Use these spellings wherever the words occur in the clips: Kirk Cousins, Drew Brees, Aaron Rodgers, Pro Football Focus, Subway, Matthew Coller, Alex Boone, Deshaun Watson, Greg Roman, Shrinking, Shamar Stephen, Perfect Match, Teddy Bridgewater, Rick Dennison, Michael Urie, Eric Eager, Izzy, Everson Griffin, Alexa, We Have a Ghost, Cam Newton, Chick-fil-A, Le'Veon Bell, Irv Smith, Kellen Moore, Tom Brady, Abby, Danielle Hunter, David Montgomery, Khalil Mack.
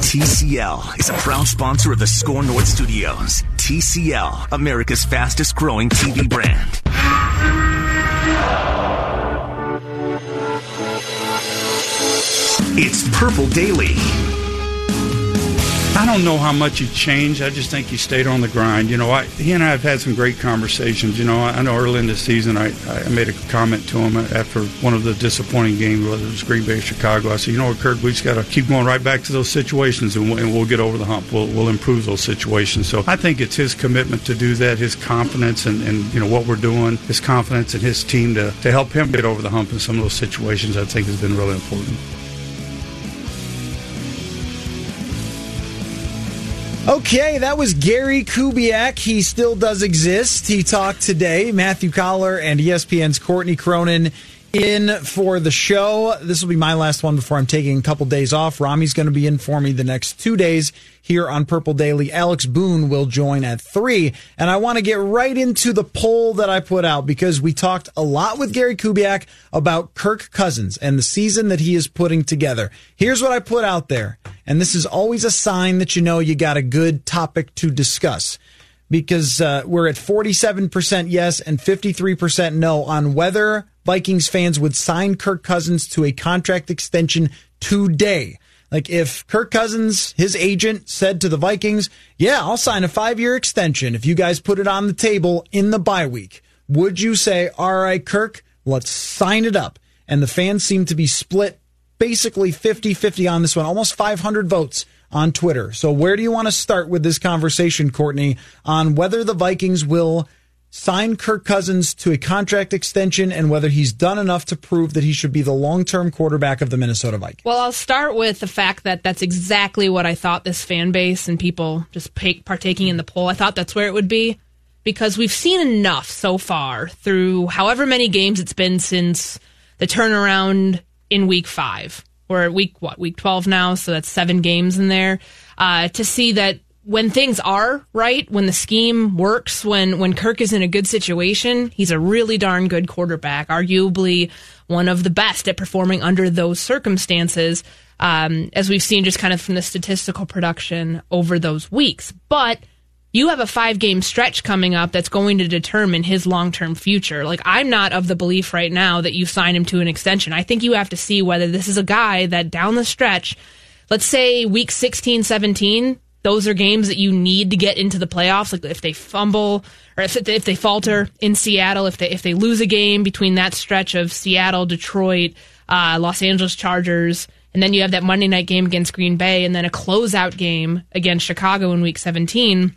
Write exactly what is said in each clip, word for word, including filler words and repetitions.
T C L is a proud sponsor of the Score North Studios. T C L, America's fastest growing T V brand. It's Purple Daily. I don't know how much he changed. I just think he stayed on the grind. You know, I, he and I have had some great conversations. You know, I, I know early in the season I, I made a comment to him after one of the disappointing games, whether it was Green Bay or Chicago. I said, you know what, Kirk, we just got to keep going right back to those situations, and we'll, and we'll get over the hump. We'll, we'll improve those situations. So I think it's his commitment to do that, his confidence in, in you know, what we're doing, his confidence in his team to, to help him get over the hump in some of those situations, I think has been really important. Okay, that was Gary Kubiak. He still does exist. He talked today. Matthew Coller and E S P N's Courtney Cronin in for the show. This will be my last one before I'm taking a couple days off. Rami's going to be in for me the next two days here on Purple Daily. Alex Boone will join at three. And I want to get right into the poll that I put out, because we talked a lot with Gary Kubiak about Kirk Cousins and the season that he is putting together. Here's what I put out there. And this is always a sign that you know you got a good topic to discuss, because uh, we're at forty-seven percent yes and fifty-three percent no on whether Vikings fans would sign Kirk Cousins to a contract extension today. Like if Kirk Cousins, his agent, said to the Vikings, yeah, I'll sign a five-year extension if you guys put it on the table in the bye week, would you say, all right, Kirk, let's sign it up? And the fans seem to be split basically fifty-fifty on this one, almost five hundred votes on Twitter. So where do you want to start with this conversation, Courtney, on whether the Vikings will sign Kirk Cousins to a contract extension and whether he's done enough to prove that he should be the long-term quarterback of the Minnesota Vikings? Well, I'll start with the fact that that's exactly what I thought this fan base and people just partaking in the poll, I thought that's where it would be, because we've seen enough so far through however many games it's been since the turnaround in week five. We're at week, what, week twelve now, so that's seven games in there, uh, to see that when things are right, when the scheme works, when, when Kirk is in a good situation, he's a really darn good quarterback, arguably one of the best at performing under those circumstances, um, as we've seen just kind of from the statistical production over those weeks. But you have a five-game stretch coming up that's going to determine his long-term future. Like, I'm not of the belief right now that you sign him to an extension. I think you have to see whether this is a guy that down the stretch, let's say week sixteen, seventeen, those are games that you need to get into the playoffs. Like if they fumble or if they, if they falter in Seattle, if they if they lose a game between that stretch of Seattle, Detroit, uh, Los Angeles Chargers, and then you have that Monday night game against Green Bay and then a closeout game against Chicago in week seventeen.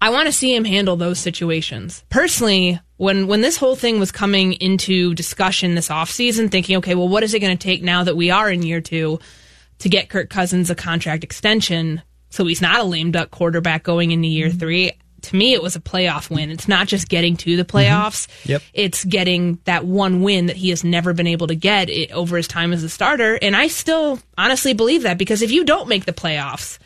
I want to see him handle those situations. Personally, when, when this whole thing was coming into discussion this offseason, thinking, okay, well, what is it going to take now that we are in year two to get Kirk Cousins a contract extension so he's not a lame duck quarterback going into year three? To me, it was a playoff win. It's not just getting to the playoffs. Mm-hmm. Yep. It's getting that one win that he has never been able to get over his time as a starter. And I still honestly believe that, because if you don't make the playoffs,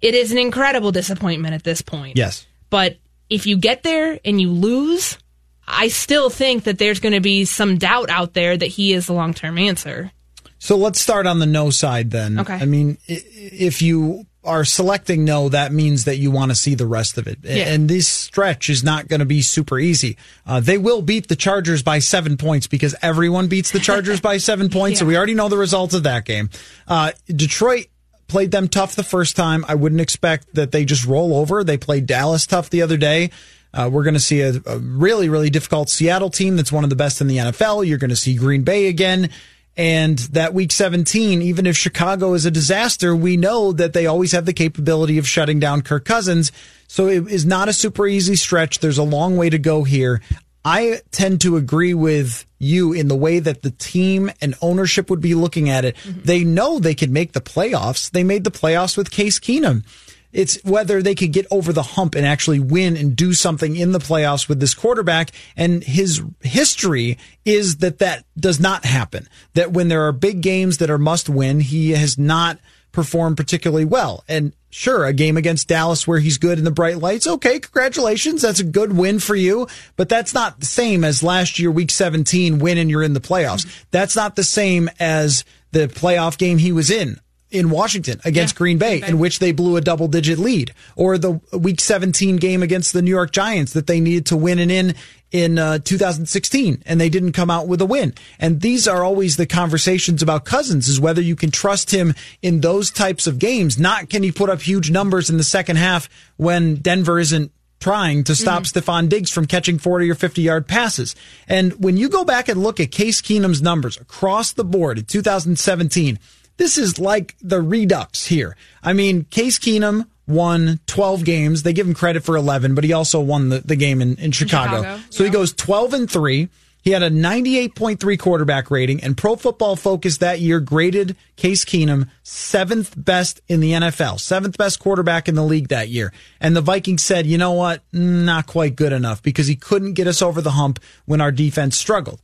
it is an incredible disappointment at this point. Yes. But if you get there and you lose, I still think that there's going to be some doubt out there that he is the long-term answer. So let's start on the no side then. Okay. I mean, if you are selecting no, that means that you want to see the rest of it. Yeah. And this stretch is not going to be super easy. Uh, they will beat the Chargers by seven points because everyone beats the Chargers by seven points. Yeah. So we already know the results of that game. Uh, Detroit played them tough the first time. I wouldn't expect that they just roll over. They played Dallas tough the other day. Uh, we're going to see a, a really, really difficult Seattle team that's one of the best in the N F L. You're going to see Green Bay again. And that week seventeen, even if Chicago is a disaster, we know that they always have the capability of shutting down Kirk Cousins. So it is not a super easy stretch. There's a long way to go here. I tend to agree with you in the way that the team and ownership would be looking at it. Mm-hmm. They know they could make the playoffs. They made the playoffs with Case Keenum. It's whether they could get over the hump and actually win and do something in the playoffs with this quarterback. And his history is that that does not happen. That when there are big games that are must win, he has not performed particularly well. And sure, a game against Dallas where he's good in the bright lights. Okay, congratulations. That's a good win for you. But that's not the same as last year, week seventeen, win and you're in the playoffs. That's not the same as the playoff game he was in. in Washington against yeah, Green Bay, in which they blew a double-digit lead, or the Week seventeen game against the New York Giants that they needed to win and in in uh, two thousand sixteen, and they didn't come out with a win. And these are always the conversations about Cousins, is whether you can trust him in those types of games, not can he put up huge numbers in the second half when Denver isn't trying to stop mm-hmm. Stephon Diggs from catching forty or fifty-yard passes. And when you go back and look at Case Keenum's numbers across the board in two thousand seventeen, this is like the redux here. I mean, Case Keenum won twelve games. They give him credit for eleven, but he also won the, the game in, in Chicago. Chicago. So yeah. He goes twelve and three. He had a ninety-eight point three quarterback rating, and Pro Football Focus that year graded Case Keenum seventh best in the N F L, seventh best quarterback in the league that year. And the Vikings said, you know what, not quite good enough, because he couldn't get us over the hump when our defense struggled.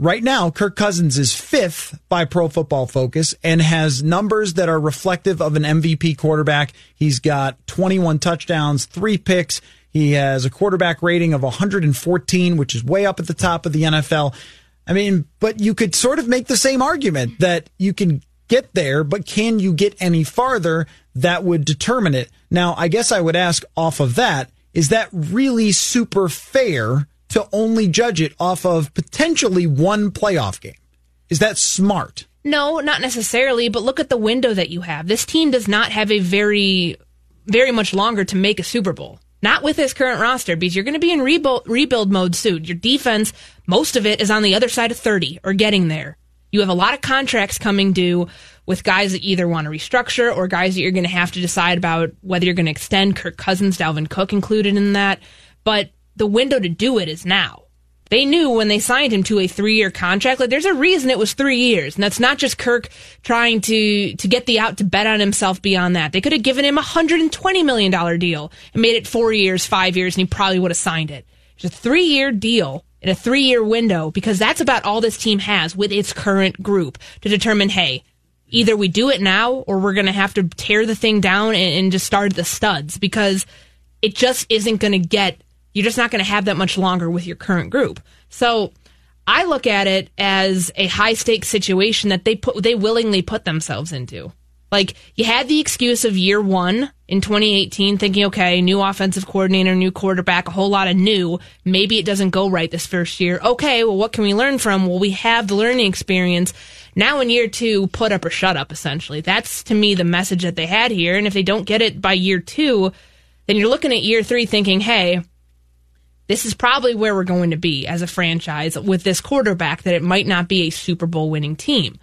Right now, Kirk Cousins is fifth by Pro Football Focus and has numbers that are reflective of an M V P quarterback. He's got twenty-one touchdowns, three picks. He has a quarterback rating of one hundred fourteen, which is way up at the top of the N F L. I mean, but you could sort of make the same argument that you can get there, but can you get any farther? That would determine it. Now, I guess I would ask off of that, is that really super fair to only judge it off of potentially one playoff game? Is that smart? No, not necessarily, but look at the window that you have. This team does not have a very, very much longer to make a Super Bowl. Not with this current roster, because you're going to be in rebuild, rebuild mode soon. Your defense, most of it is on the other side of thirty or getting there. You have a lot of contracts coming due with guys that either want to restructure or guys that you're going to have to decide about whether you're going to extend. Kirk Cousins, Dalvin Cook included in that. But the window to do it is now. They knew when they signed him to a three-year contract, like, there's a reason it was three years. And that's not just Kirk trying to to get the out to bet on himself beyond that. They could have given him a one hundred twenty million dollars deal and made it four years, five years, and he probably would have signed it. It's a three-year deal in a three-year window, because that's about all this team has with its current group to determine, hey, either we do it now or we're going to have to tear the thing down and, and just start the studs, because it just isn't going to get... You're just not going to have that much longer with your current group. So I look at it as a high-stakes situation that they put they willingly put themselves into. Like, you had the excuse of year one in twenty eighteen thinking, okay, new offensive coordinator, new quarterback, a whole lot of new. Maybe it doesn't go right this first year. Okay, well, what can we learn from? Well, we have the learning experience. Now in year two, put up or shut up, essentially. That's, to me, the message that they had here. And if they don't get it by year two, then you're looking at year three thinking, hey, this is probably where we're going to be as a franchise with this quarterback, that it might not be a Super Bowl winning team.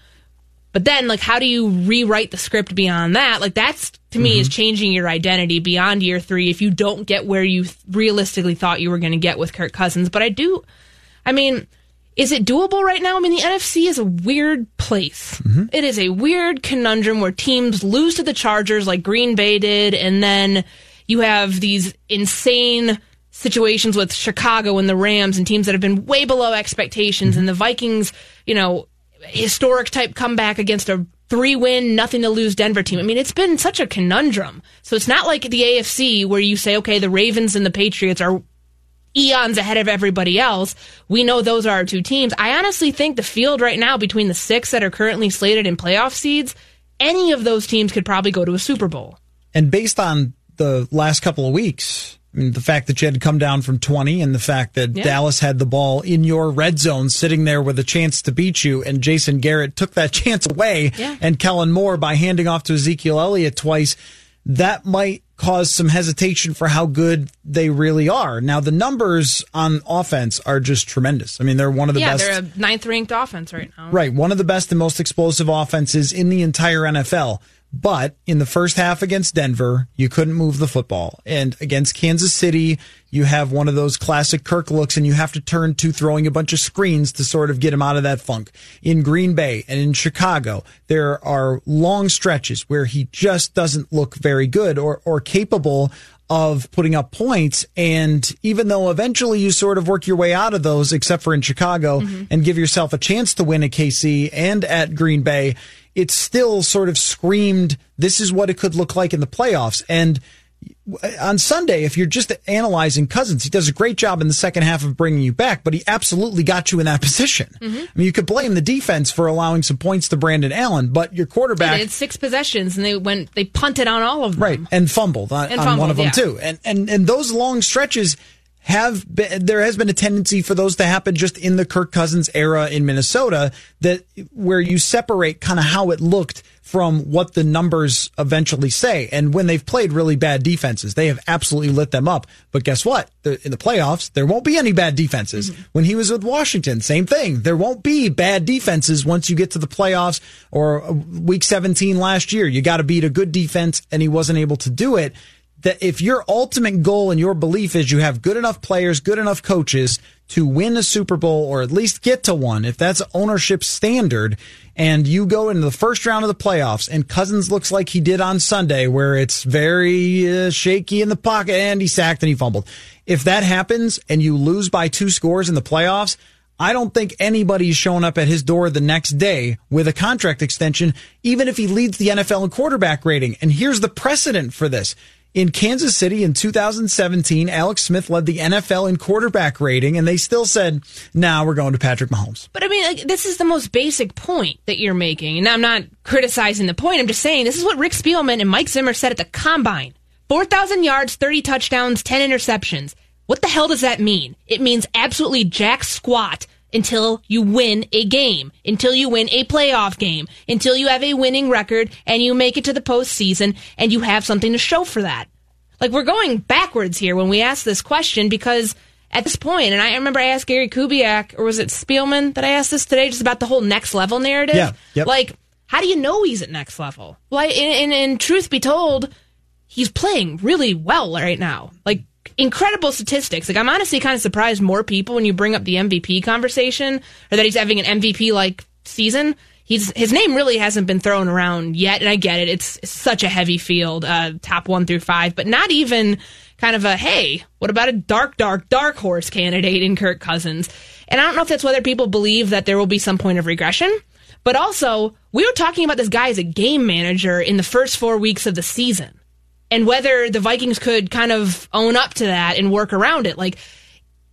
But then, like, how do you rewrite the script beyond that? Like, that's, to mm-hmm. me, is changing your identity beyond year three if you don't get where you realistically thought you were going to get with Kirk Cousins. But I do, I mean, is it doable right now? I mean, the N F C is a weird place. Mm-hmm. It is a weird conundrum where teams lose to the Chargers like Green Bay did, and then you have these insane situations with Chicago and the Rams and teams that have been way below expectations, mm-hmm. and the Vikings, you know, historic type comeback against a three win, nothing to lose Denver team. I mean, it's been such a conundrum. So it's not like the A F C where you say, okay, the Ravens and the Patriots are eons ahead of everybody else. We know those are our two teams. I honestly think the field right now between the six that are currently slated in playoff seeds, any of those teams could probably go to a Super Bowl. And based on the last couple of weeks, I mean, the fact that you had to come down from twenty and the fact that yeah. Dallas had the ball in your red zone sitting there with a chance to beat you, and Jason Garrett took that chance away yeah. and Kellen Moore by handing off to Ezekiel Elliott twice, that might cause some hesitation for how good they really are. Now, the numbers on offense are just tremendous. I mean, they're one of the yeah, best. Yeah, they're a ninth-ranked offense right now. Right, one of the best and most explosive offenses in the entire N F L. But in the first half against Denver, you couldn't move the football. And against Kansas City, you have one of those classic Kirk looks, and you have to turn to throwing a bunch of screens to sort of get him out of that funk. In Green Bay and in Chicago, there are long stretches where he just doesn't look very good or, or capable of putting up points. And even though eventually you sort of work your way out of those, except for in Chicago, mm-hmm. and give yourself a chance to win at K C and at Green Bay, it still sort of screamed, this is what it could look like in the playoffs. And on Sunday, if you're just analyzing Cousins, he does a great job in the second half of bringing you back, but he absolutely got you in that position. Mm-hmm. I mean, you could blame the defense for allowing some points to Brandon Allen, but your quarterback... They did six possessions, and they went they punted on all of them. Right, and fumbled on, and fumbled, on one of them, yeah. too. And, and, and those long stretches... Have been, there has been a tendency for those to happen just in the Kirk Cousins era in Minnesota, that where you separate kind of how it looked from what the numbers eventually say. And when they've played really bad defenses, they have absolutely lit them up. But guess what? In the playoffs, there won't be any bad defenses. Mm-hmm. When he was with Washington, same thing. There won't be bad defenses once you get to the playoffs or week seventeen last year. You got to beat a good defense, and he wasn't able to do it. That if your ultimate goal and your belief is you have good enough players, good enough coaches to win a Super Bowl or at least get to one, if that's ownership standard, and you go into the first round of the playoffs and Cousins looks like he did on Sunday, where it's very uh, shaky in the pocket and he sacked and he fumbled. If that happens and you lose by two scores in the playoffs, I don't think anybody's showing up at his door the next day with a contract extension, even if he leads the N F L in quarterback rating. And here's the precedent for this. In Kansas City in two thousand seventeen, Alex Smith led the N F L in quarterback rating, and they still said, nah, we're going to Patrick Mahomes. But, I mean, like, this is the most basic point that you're making, and I'm not criticizing the point. I'm just saying this is what Rick Spielman and Mike Zimmer said at the Combine. four thousand yards, thirty touchdowns, ten interceptions. What the hell does that mean? It means absolutely jack squat until you win a game, until you win a playoff game, until you have a winning record and you make it to the postseason and you have something to show for that. Like, we're going backwards here when we ask this question, because at this point, and I remember I asked Gary Kubiak, or was it Spielman that I asked this today, just about the whole next level narrative? Yeah, yep. Like, how do you know he's at next level? Well, and, and, and truth be told, he's playing really well right now. Like, incredible statistics. Like, I'm honestly kind of surprised more people, when you bring up the M V P conversation, or that he's having an M V P-like season, he's his name really hasn't been thrown around yet, and I get it. It's such a heavy field, uh, top one through five, but not even kind of a, hey, what about a dark, dark, dark horse candidate in Kirk Cousins? And I don't know if that's whether people believe that there will be some point of regression, but also, we were talking about this guy as a game manager in the first four weeks of the season, and whether the Vikings could kind of own up to that and work around it. Like,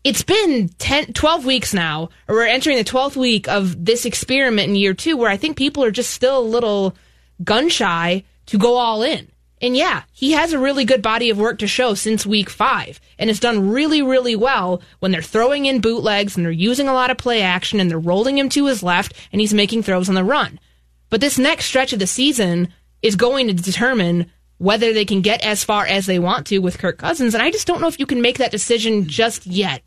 it's been ten, twelve weeks now, or we're entering the twelfth week of this experiment in year two, where I think people are just still a little gun-shy to go all in. And yeah, he has a really good body of work to show since week five, and it's done really, really well when they're throwing in bootlegs and they're using a lot of play action and they're rolling him to his left and he's making throws on the run. But this next stretch of the season is going to determine whether they can get as far as they want to with Kirk Cousins. And I just don't know if you can make that decision just yet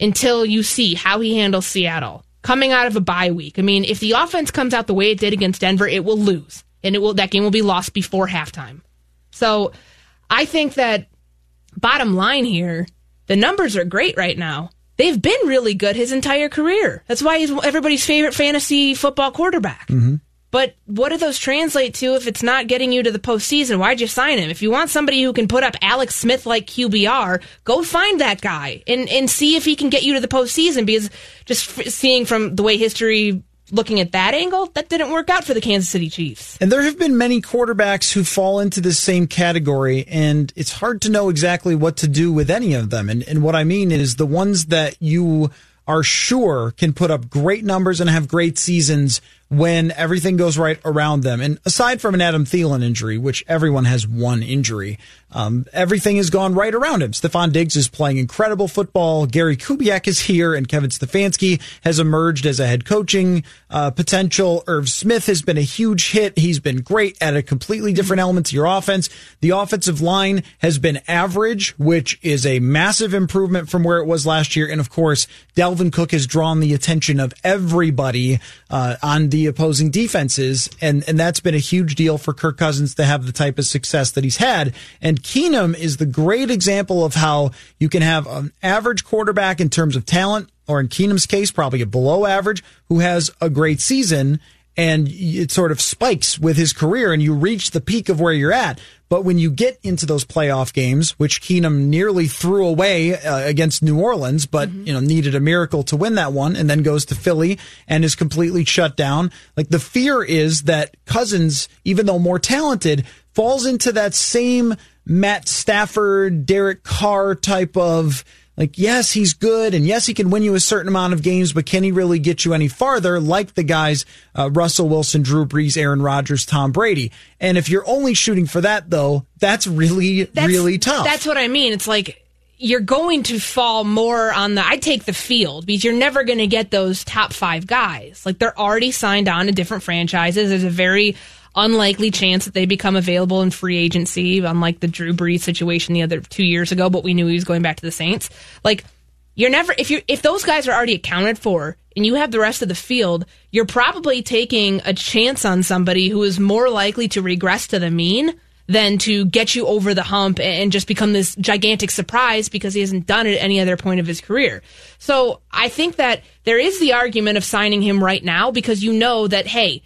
until you see how he handles Seattle coming out of a bye week. I mean, if the offense comes out the way it did against Denver, it will lose, and it will that game will be lost before halftime. So I think that, bottom line here, the numbers are great right now. They've been really good his entire career. That's why he's everybody's favorite fantasy football quarterback. Mm-hmm. But what do those translate to if it's not getting you to the postseason? Why'd you sign him? If you want somebody who can put up Alex Smith-like Q B R, go find that guy and, and see if he can get you to the postseason. Because just f- seeing from the way history, looking at that angle, that didn't work out for the Kansas City Chiefs. And there have been many quarterbacks who fall into this same category, and it's hard to know exactly what to do with any of them. And, and what I mean is the ones that you are sure can put up great numbers and have great seasons when everything goes right around them. And aside from an Adam Thielen injury, which everyone has one injury, Um, everything has gone right around him. Stephon Diggs is playing incredible football. Gary Kubiak is here, and Kevin Stefanski has emerged as a head coaching uh, potential. Irv Smith has been a huge hit. He's been great at a completely different element to your offense. The offensive line has been average, which is a massive improvement from where it was last year. And, of course, Dalvin Cook has drawn the attention of everybody uh, on the opposing defenses, and, and that's been a huge deal for Kirk Cousins to have the type of success that he's had. And Keenum is the great example of how you can have an average quarterback in terms of talent, or in Keenum's case, probably a below average, who has a great season, and it sort of spikes with his career, and you reach the peak of where you're at. But when you get into those playoff games, which Keenum nearly threw away uh, against New Orleans, but mm-hmm. you know needed a miracle to win that one, and then goes to Philly and is completely shut down. Like, the fear is that Cousins, even though more talented, falls into that same Matt Stafford, Derek Carr type of, like, yes, he's good, and yes, he can win you a certain amount of games, but can he really get you any farther, like the guys, uh, Russell Wilson, Drew Brees, Aaron Rodgers, Tom Brady? And if you're only shooting for that, though, that's really, that's, really tough. That's what I mean. It's like, you're going to fall more on the, I take the field, because you're never going to get those top five guys. Like, they're already signed on to different franchises. There's a very unlikely chance that they become available in free agency, unlike the Drew Brees situation the other two years ago, but we knew he was going back to the Saints. Like, you're never, if you if those guys are already accounted for and you have the rest of the field, you're probably taking a chance on somebody who is more likely to regress to the mean than to get you over the hump and just become this gigantic surprise because he hasn't done it at any other point of his career. So I think that there is the argument of signing him right now, because you know that, hey,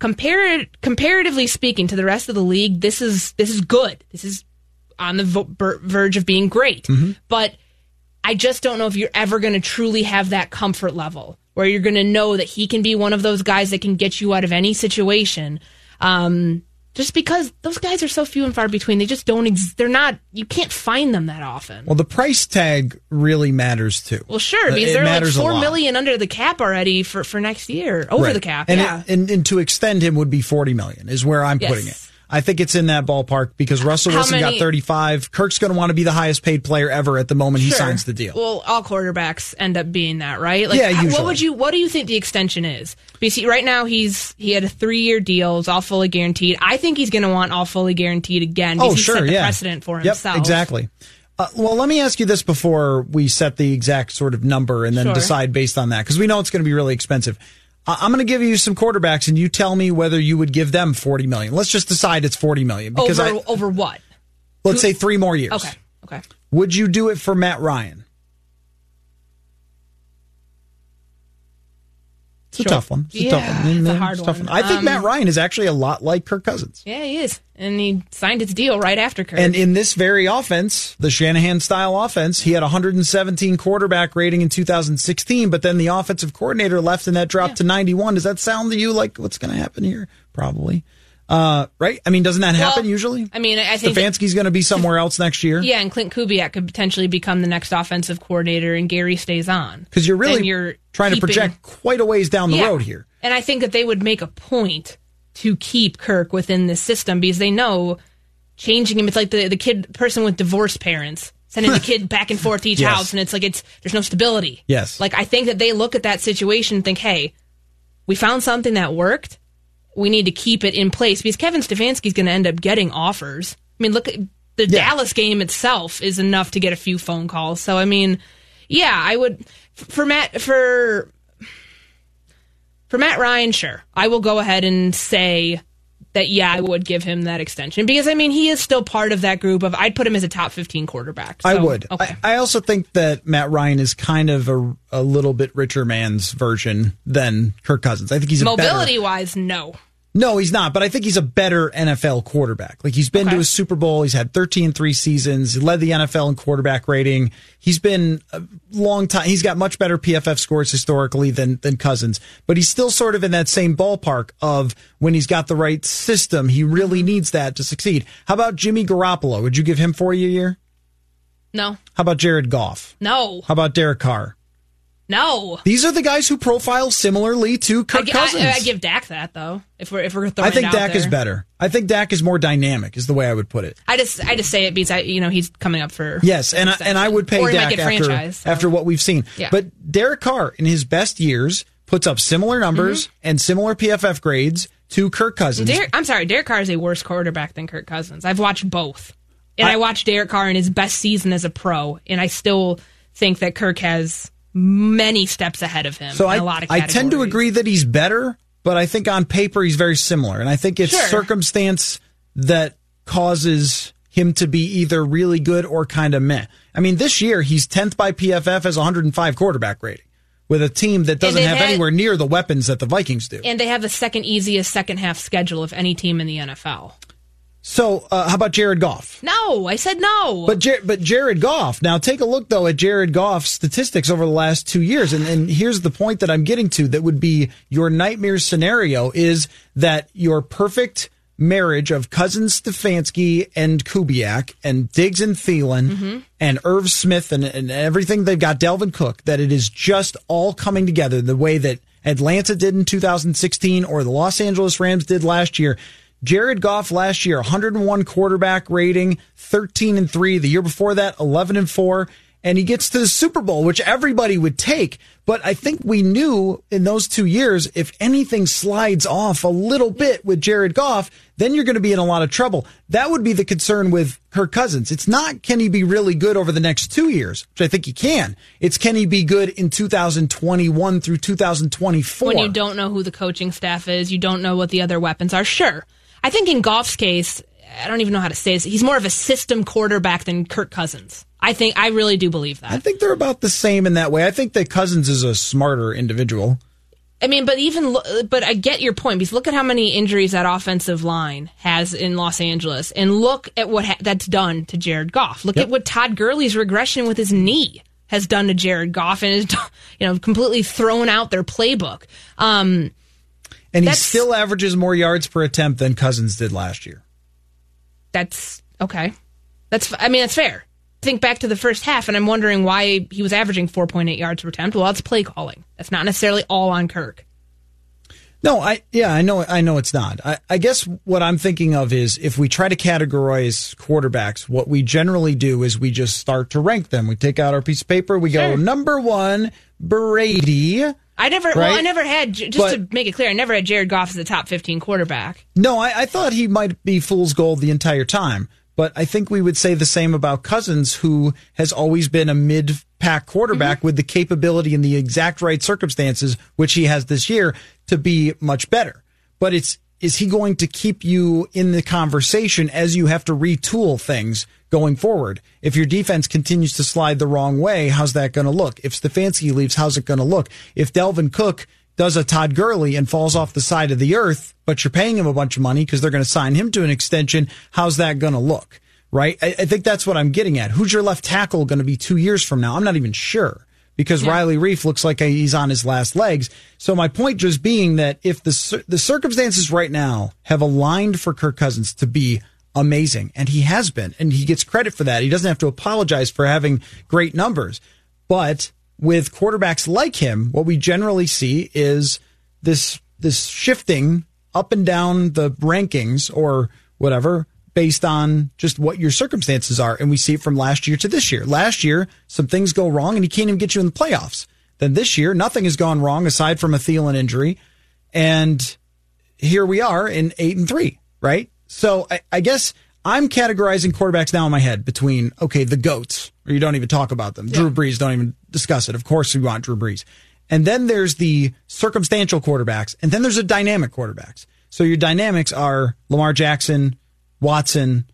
Compar- comparatively speaking to the rest of the league, this is this is good. This is on the vo- ber- verge of being great. Mm-hmm. But I just don't know if you're ever going to truly have that comfort level where you're going to know that he can be one of those guys that can get you out of any situation. Um, just because those guys are so few and far between, they just don't. Ex- they're not. You can't find them that often. Well, the price tag really matters too. Well, sure, because it they're like four million under the cap already for, for next year, over right. the cap. And yeah, it, and and to extend him would be forty million is where I'm yes. putting it. I think it's in that ballpark because Russell How Wilson many? got thirty-five. Kirk's going to want to be the highest paid player ever at the moment sure. he signs the deal. Well, all quarterbacks end up being that, right? Like, yeah, usually. What would you? What do you think the extension is? Because he, right now he's he had a three-year deal. It's all fully guaranteed. I think he's going to want all fully guaranteed again. Because oh, sure, he set the yeah. precedent for himself. Yep, exactly. Uh, well, let me ask you this before we set the exact sort of number and then sure. decide based on that, because we know it's going to be really expensive. I'm going to give you some quarterbacks, and you tell me whether you would give them forty million dollars. Let's just decide it's forty million dollars. Because over, I, over what? Let's Who? say three more years. Okay, okay. Would you do it for Matt Ryan? It's sure. a tough one. It's yeah, a tough one. It's a hard it's a tough one. one. I think um, Matt Ryan is actually a lot like Kirk Cousins. Yeah, he is. And he signed his deal right after Kirk. And in this very offense, the Shanahan-style offense, he had one hundred seventeen quarterback rating in two thousand sixteen, but then the offensive coordinator left and that dropped yeah. to ninety-one. Does that sound to you like what's going to happen here? Probably. Uh, right? I mean, doesn't that happen well, usually? I mean, I think Stefanski's going to be somewhere else next year. Yeah, and Clint Kubiak could potentially become the next offensive coordinator, and Gary stays on. Because you're really you're trying keeping, to project quite a ways down the yeah. road here. And I think that they would make a point to keep Kirk within this system because they know changing him, it's like the, the kid person with divorced parents sending the kid back and forth to each yes. house, and it's like it's there's no stability. Yes. Like, I think that they look at that situation and think, hey, we found something that worked. We need to keep it in place because Kevin Stefanski's going to end up getting offers. I mean, look, the yeah. Dallas game itself is enough to get a few phone calls. So, I mean, yeah, I would for Matt for for Matt Ryan. Sure, I will go ahead and say that. Yeah, I would give him that extension because I mean he is still part of that group of. I'd put him as a top fifteen quarterback. So, I would. Okay. I, I also think that Matt Ryan is kind of a a little bit richer man's version than Kirk Cousins. I think he's a mobility better, wise. No, no, he's not. But I think he's a better N F L quarterback. Like he's been okay. to a Super Bowl. He's had thirteen three seasons. He led the N F L in quarterback rating. He's been a long time. He's got much better P F F scores historically than than Cousins. But he's still sort of in that same ballpark of when he's got the right system, he really needs that to succeed. How about Jimmy Garoppolo? Would you give him forty a year? No. How about Jared Goff? No. How about Derek Carr? No. These are the guys who profile similarly to Kirk I, Cousins. I, I give Dak that, though, if we're, if we're throwing I think it out Dak there. Is better. I think Dak is more dynamic, is the way I would put it. I just I just say it because, I, you know, he's coming up for... Yes, and I, and I would pay or Dak after, so. after what we've seen. Yeah. But Derek Carr, in his best years, puts up similar numbers mm-hmm. and similar P F F grades to Kirk Cousins. Derek, I'm sorry, Derek Carr is a worse quarterback than Kirk Cousins. I've watched both. And I, I watched Derek Carr in his best season as a pro, and I still think that Kirk has... many steps ahead of him so in I, a lot of categories. I tend to agree that he's better, but I think on paper he's very similar. And I think it's sure. circumstance that causes him to be either really good or kind of meh. I mean, this year he's tenth by P F F as one hundred five quarterback rating with a team that doesn't have had, anywhere near the weapons that the Vikings do. And they have the second easiest second half schedule of any team in the N F L. So, uh, how about Jared Goff? No, I said no. But Jer- but Jared Goff, now take a look, though, at Jared Goff's statistics over the last two years. And, and here's the point that I'm getting to that would be your nightmare scenario is that your perfect marriage of Cousins, Stefanski, and Kubiak, and Diggs and Thielen, mm-hmm. and Irv Smith, and, and everything they've got, Dalvin Cook, that it is just all coming together the way that Atlanta did in two thousand sixteen or the Los Angeles Rams did last year. Jared Goff last year, one hundred one quarterback rating, thirteen and three. The year before that, eleven and four. And he gets to the Super Bowl, which everybody would take. But I think we knew in those two years, if anything slides off a little bit with Jared Goff, then you're going to be in a lot of trouble. That would be the concern with Kirk Cousins. It's not, can he be really good over the next two years, which I think he can. It's, can he be good in two thousand twenty-one through two thousand twenty-four? When you don't know who the coaching staff is, you don't know what the other weapons are. Sure. I think in Goff's case, I don't even know how to say this, he's more of a system quarterback than Kirk Cousins. I think, I really do believe that. I think they're about the same in that way. I think that Cousins is a smarter individual. I mean, but even, but I get your point, because look at how many injuries that offensive line has in Los Angeles, and look at what ha- that's done to Jared Goff. Look yep. at what Todd Gurley's regression with his knee has done to Jared Goff, and has, you know, completely thrown out their playbook. Um, And he that's, still averages more yards per attempt than Cousins did last year. That's okay. That's I mean, that's fair. Think back to the first half, and I'm wondering why he was averaging four point eight yards per attempt. Well, that's play calling. That's not necessarily all on Kirk. No, I yeah, I know I know it's not. I, I guess what I'm thinking of is if we try to categorize quarterbacks, what we generally do is we just start to rank them. We take out our piece of paper, we sure. go number one, Brady. I never, right? well, I never had, just but, to make it clear, I never had Jared Goff as a top fifteen quarterback. No, I, I thought he might be fool's gold the entire time, but I think we would say the same about Cousins, who has always been a mid-pack quarterback mm-hmm. with the capability in the exact right circumstances, which he has this year, to be much better. But it's, is he going to keep you in the conversation as you have to retool things going forward? If your defense continues to slide the wrong way, how's that going to look? If Stefanski leaves, how's it going to look? If Dalvin Cook does a Todd Gurley and falls off the side of the earth, but you're paying him a bunch of money because they're going to sign him to an extension, how's that going to look? Right? I, I think that's what I'm getting at. Who's your left tackle going to be two years from now? I'm not even sure. Because yeah. Riley Reiff looks like he's on his last legs. So my point just being that if the the circumstances right now have aligned for Kirk Cousins to be amazing, and he has been, and he gets credit for that. He doesn't have to apologize for having great numbers. But with quarterbacks like him, what we generally see is this this shifting up and down the rankings or whatever, based on just what your circumstances are. And we see it from last year to this year. Last year, some things go wrong and he can't even get you in the playoffs. Then this year, nothing has gone wrong aside from a Thielen injury. And here we are in eight and three, right? So I, I guess I'm categorizing quarterbacks now in my head between, okay, the GOATs, or you don't even talk about them. Yeah. Drew Brees, don't even discuss it. Of course we want Drew Brees. And then there's the circumstantial quarterbacks. And then there's the dynamic quarterbacks. So your dynamics are Lamar Jackson, Watson,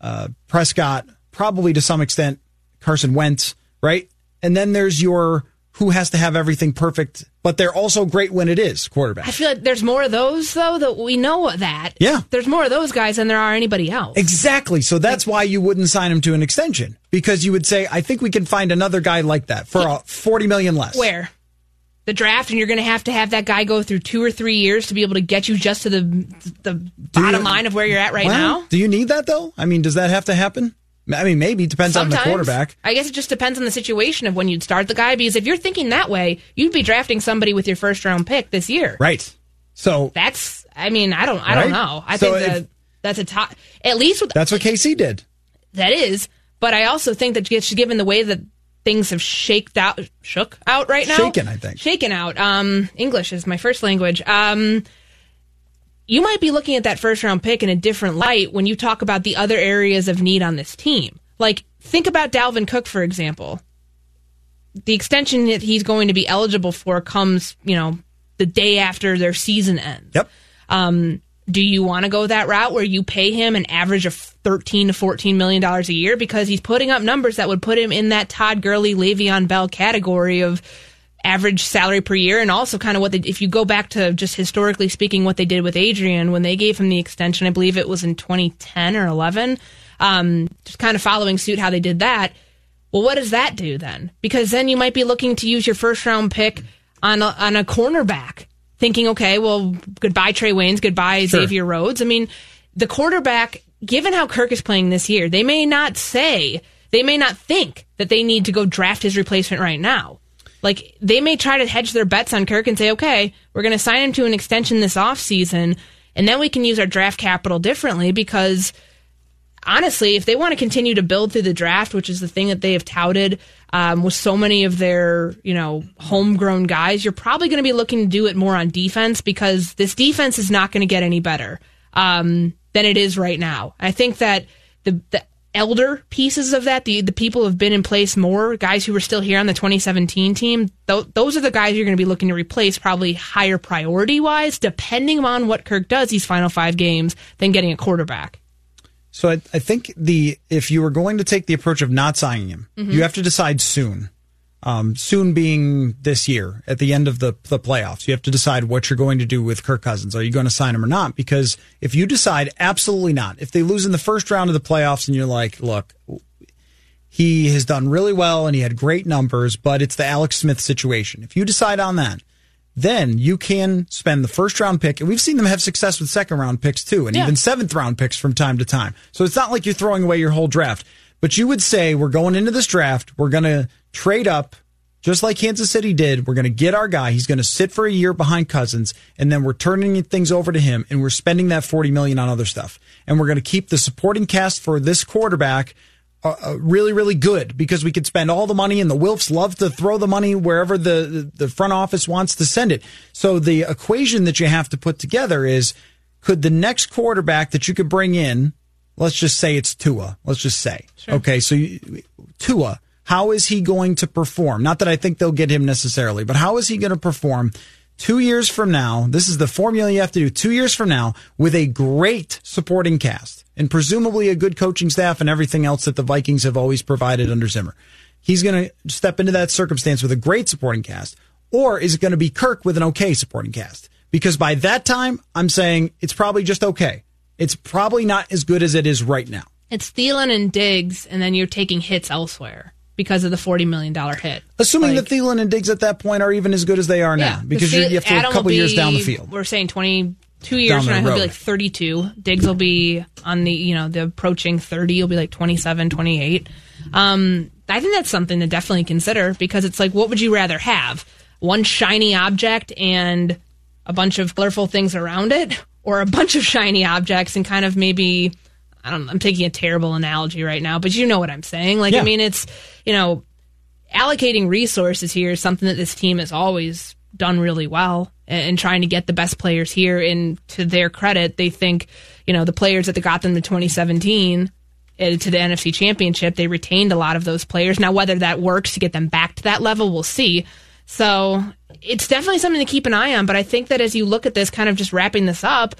uh, Prescott, probably to some extent Carson Wentz, right? And then there's your who has to have everything perfect, but they're also great when it is quarterback. I feel like there's more of those, though, that we know that. Yeah. There's more of those guys than there are anybody else. Exactly. So that's why you wouldn't sign him to an extension, because you would say, I think we can find another guy like that for yeah. forty million dollars less. Where? The draft, and you're going to have to have that guy go through two or three years to be able to get you just to the the do bottom you, line of where you're at right well, now. Do you need that, though? I mean, does that have to happen? I mean, maybe. Depends Sometimes. on the quarterback. I guess it just depends on the situation of when you'd start the guy, because if you're thinking that way, you'd be drafting somebody with your first-round pick this year. Right. So that's, I mean, I don't I right? don't know. I so think that, if, that's a top, at least. With, that's what K C did. That is. But I also think that given the way that things have shaked out, shook out right now. Shaken, I think. Shaken out. Um, English is my first language. Um, you might be looking at that first round pick in a different light when you talk about the other areas of need on this team. Like, think about Dalvin Cook, for example. The extension that he's going to be eligible for comes, you know, the day after their season ends. Yep. Um, do you want to go that route where you pay him an average of thirteen to fourteen million dollars a year because he's putting up numbers that would put him in that Todd Gurley, Le'Veon Bell category of average salary per year, and also kind of what they, if you go back to just historically speaking, what they did with Adrian when they gave him the extension, I believe it was in twenty ten or eleven, um, just kind of following suit how they did that. Well, what does that do then? Because then you might be looking to use your first round pick on a, on a cornerback, thinking, okay, well, goodbye Trey Waynes, goodbye sure. Xavier Rhodes. I mean, the quarterback, given how Kirk is playing this year, they may not say, they may not think that they need to go draft his replacement right now. Like, they may try to hedge their bets on Kirk and say, okay, we're going to sign him to an extension this offseason, and then we can use our draft capital differently because, honestly, if they want to continue to build through the draft, which is the thing that they have touted um, with so many of their, you know, homegrown guys, you're probably going to be looking to do it more on defense because this defense is not going to get any better um, than it is right now. I think that the... the elder pieces of that, the the people who have been in place more, guys who were still here on the twenty seventeen team, th- those are the guys you're going to be looking to replace probably higher priority-wise, depending on what Kirk does these final five games, than getting a quarterback. So I, I think the if you were going to take the approach of not signing him, mm-hmm. you have to decide soon. Um, soon being this year, at the end of the, the playoffs, you have to decide what you're going to do with Kirk Cousins. Are you going to sign him or not? Because if you decide absolutely not, if they lose in the first round of the playoffs and you're like, look, he has done really well and he had great numbers, but it's the Alex Smith situation. If you decide on that, then you can spend the first round pick. And we've seen them have success with second round picks too, and yeah. even seventh round picks from time to time. So it's not like you're throwing away your whole draft. But you would say, we're going into this draft, we're going to trade up, just like Kansas City did. We're going to get our guy. He's going to sit for a year behind Cousins, and then we're turning things over to him, and we're spending that forty million dollars on other stuff. And we're going to keep the supporting cast for this quarterback uh, really, really good, because we could spend all the money, and the Wilfs love to throw the money wherever the, the front office wants to send it. So the equation that you have to put together is, could the next quarterback that you could bring in, let's just say it's Tua. Let's just say. Sure. Okay, so you, Tua, how is he going to perform? Not that I think they'll get him necessarily, but how is he going to perform two years from now? This is the formula you have to do two years from now with a great supporting cast and presumably a good coaching staff and everything else that the Vikings have always provided under Zimmer. He's going to step into that circumstance with a great supporting cast, or is it going to be Kirk with an okay supporting cast? Because by that time, I'm saying it's probably just okay. It's probably not as good as it is right now. It's Thielen and Diggs, and then you're taking hits elsewhere because of the forty million dollars hit. Assuming like, that Thielen and Diggs at that point are even as good as they are yeah, now, because you have to a couple be, years down the field. We're saying twenty-two years from now, he'll be like thirty-two. Diggs will be on the, you know, the approaching thirty. He'll be like twenty-seven, twenty-eight. Um, I think that's something to definitely consider, because it's like, what would you rather have? One shiny object and a bunch of colorful things around it? Or a bunch of shiny objects and kind of maybe, I don't know, I'm taking a terrible analogy right now, but you know what I'm saying. Like, yeah. I mean, it's, you know, allocating resources here is something that this team has always done really well, and trying to get the best players here. And to their credit, they think, you know, the players that they got them to twenty seventeen to the N F C Championship, they retained a lot of those players. Now, whether that works to get them back to that level, we'll see. So it's definitely something to keep an eye on, but I think that as you look at this, kind of just wrapping this up,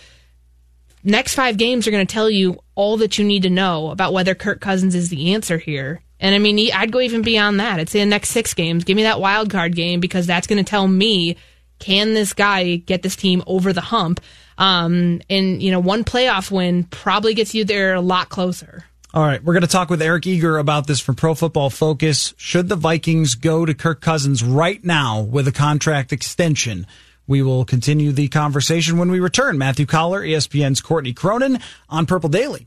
next five games are going to tell you all that you need to know about whether Kirk Cousins is the answer here. And I mean, I'd go even beyond that. It's the next six games. Give me that wild card game, because that's going to tell me, can this guy get this team over the hump? Um, and, you know, one playoff win probably gets you there a lot closer. All right, we're going to talk with Eric Eager about this from Pro Football Focus. Should the Vikings go to Kirk Cousins right now with a contract extension? We will continue the conversation when we return. Matthew Coller, E S P N's Courtney Cronin on Purple Daily.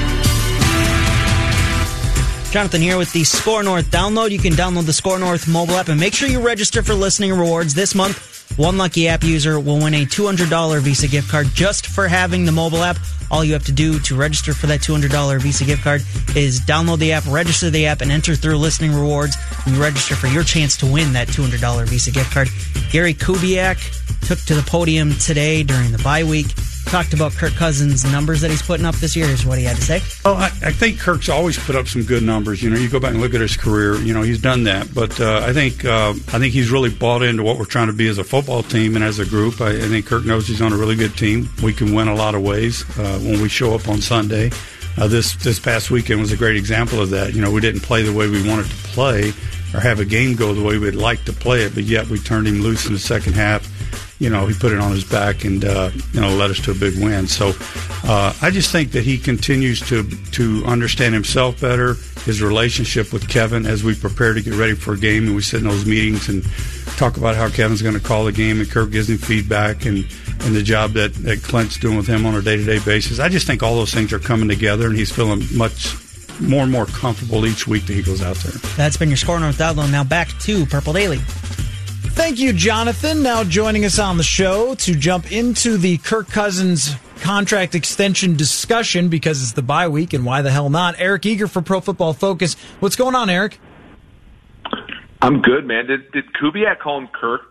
Jonathan here with the Score North download. You can download the Score North mobile app and make sure you register for listening rewards this month. One lucky app user will win a two hundred dollars Visa gift card just for having the mobile app. All you have to do to register for that two hundred dollars Visa gift card is download the app, register the app, and enter through listening rewards and register for your chance to win that two hundred dollars Visa gift card. Gary Kubiak took to the podium today during the bye week. Talked about Kirk Cousins' numbers that he's putting up this year. Here's what he had to say. Well, I, I think Kirk's always put up some good numbers. You know, you go back and look at his career. You know, he's done that. But uh, I think uh, I think he's really bought into what we're trying to be as a football team and as a group. I, I think Kirk knows he's on a really good team. We can win a lot of ways uh, when we show up on Sunday. Uh, this, this past weekend was a great example of that. You know, we didn't play the way we wanted to play or have a game go the way we'd like to play it, but yet we turned him loose in the second half. You know, he put it on his back and, uh, you know, led us to a big win. So uh, I just think that he continues to to understand himself better, his relationship with Kevin as we prepare to get ready for a game. And we sit in those meetings and talk about how Kevin's going to call the game, and Kirk gives him feedback, and, and the job that, that Clint's doing with him on a day-to-day basis. I just think all those things are coming together, and he's feeling much more and more comfortable each week that he goes out there. That's been your Score North Outlaw. Now back to Purple Daily. Thank you, Jonathan. Now joining us on the show to jump into the Kirk Cousins contract extension discussion, because it's the bye week and why the hell not, Eric Eager for Pro Football Focus. What's going on, Eric? I'm good, man. Did, did Kubiak call him Kirk?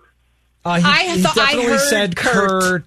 Uh, he, I he definitely I heard said Kurt. Kurt.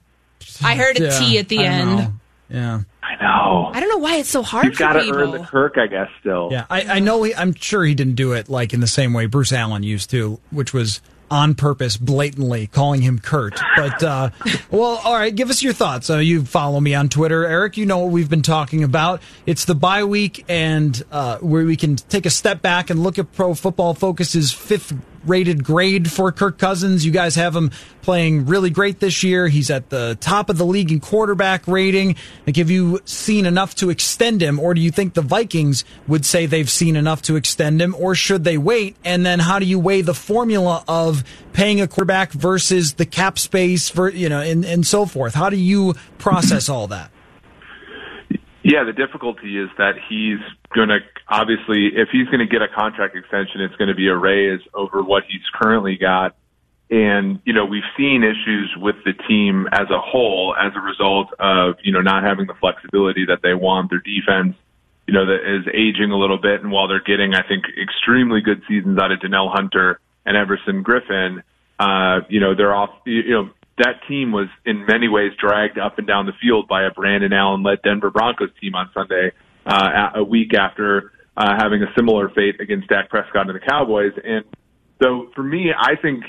I heard a yeah, T at the I end. Know. Yeah. I know. I don't know why it's so hard You've for people. You've got to earn the Kirk, I guess, still. Yeah, I, I know. He, I'm sure he didn't do it like in the same way Bruce Allen used to, which was on purpose, blatantly calling him Kurt. But, uh, well, all right, give us your thoughts. Uh, you follow me on Twitter, Eric. You know what we've been talking about. It's the bye week, and uh, where we can take a step back and look at Pro Football Focus's fifth-rated grade for Kirk Cousins. You guys have him playing really great this year. He's at the top of the league in quarterback rating. Like, have you seen enough to extend him, or do you think the Vikings would say they've seen enough to extend him, or should they wait? And then how do you weigh the formula of paying a quarterback versus the cap space for, you know, and, and so forth? How do you process all that? Yeah, the difficulty is that he's going to, obviously, if he's going to get a contract extension, it's going to be a raise over what he's currently got. And, you know, we've seen issues with the team as a whole as a result of, you know, not having the flexibility that they want. Their defense, you know, that is aging a little bit. And while they're getting, I think, extremely good seasons out of Danielle Hunter and Everson Griffin, uh, you know, they're off, you know, that team was in many ways dragged up and down the field by a Brandon Allen-led Denver Broncos team on Sunday, uh, a week after uh, having a similar fate against Dak Prescott and the Cowboys. And so for me, I think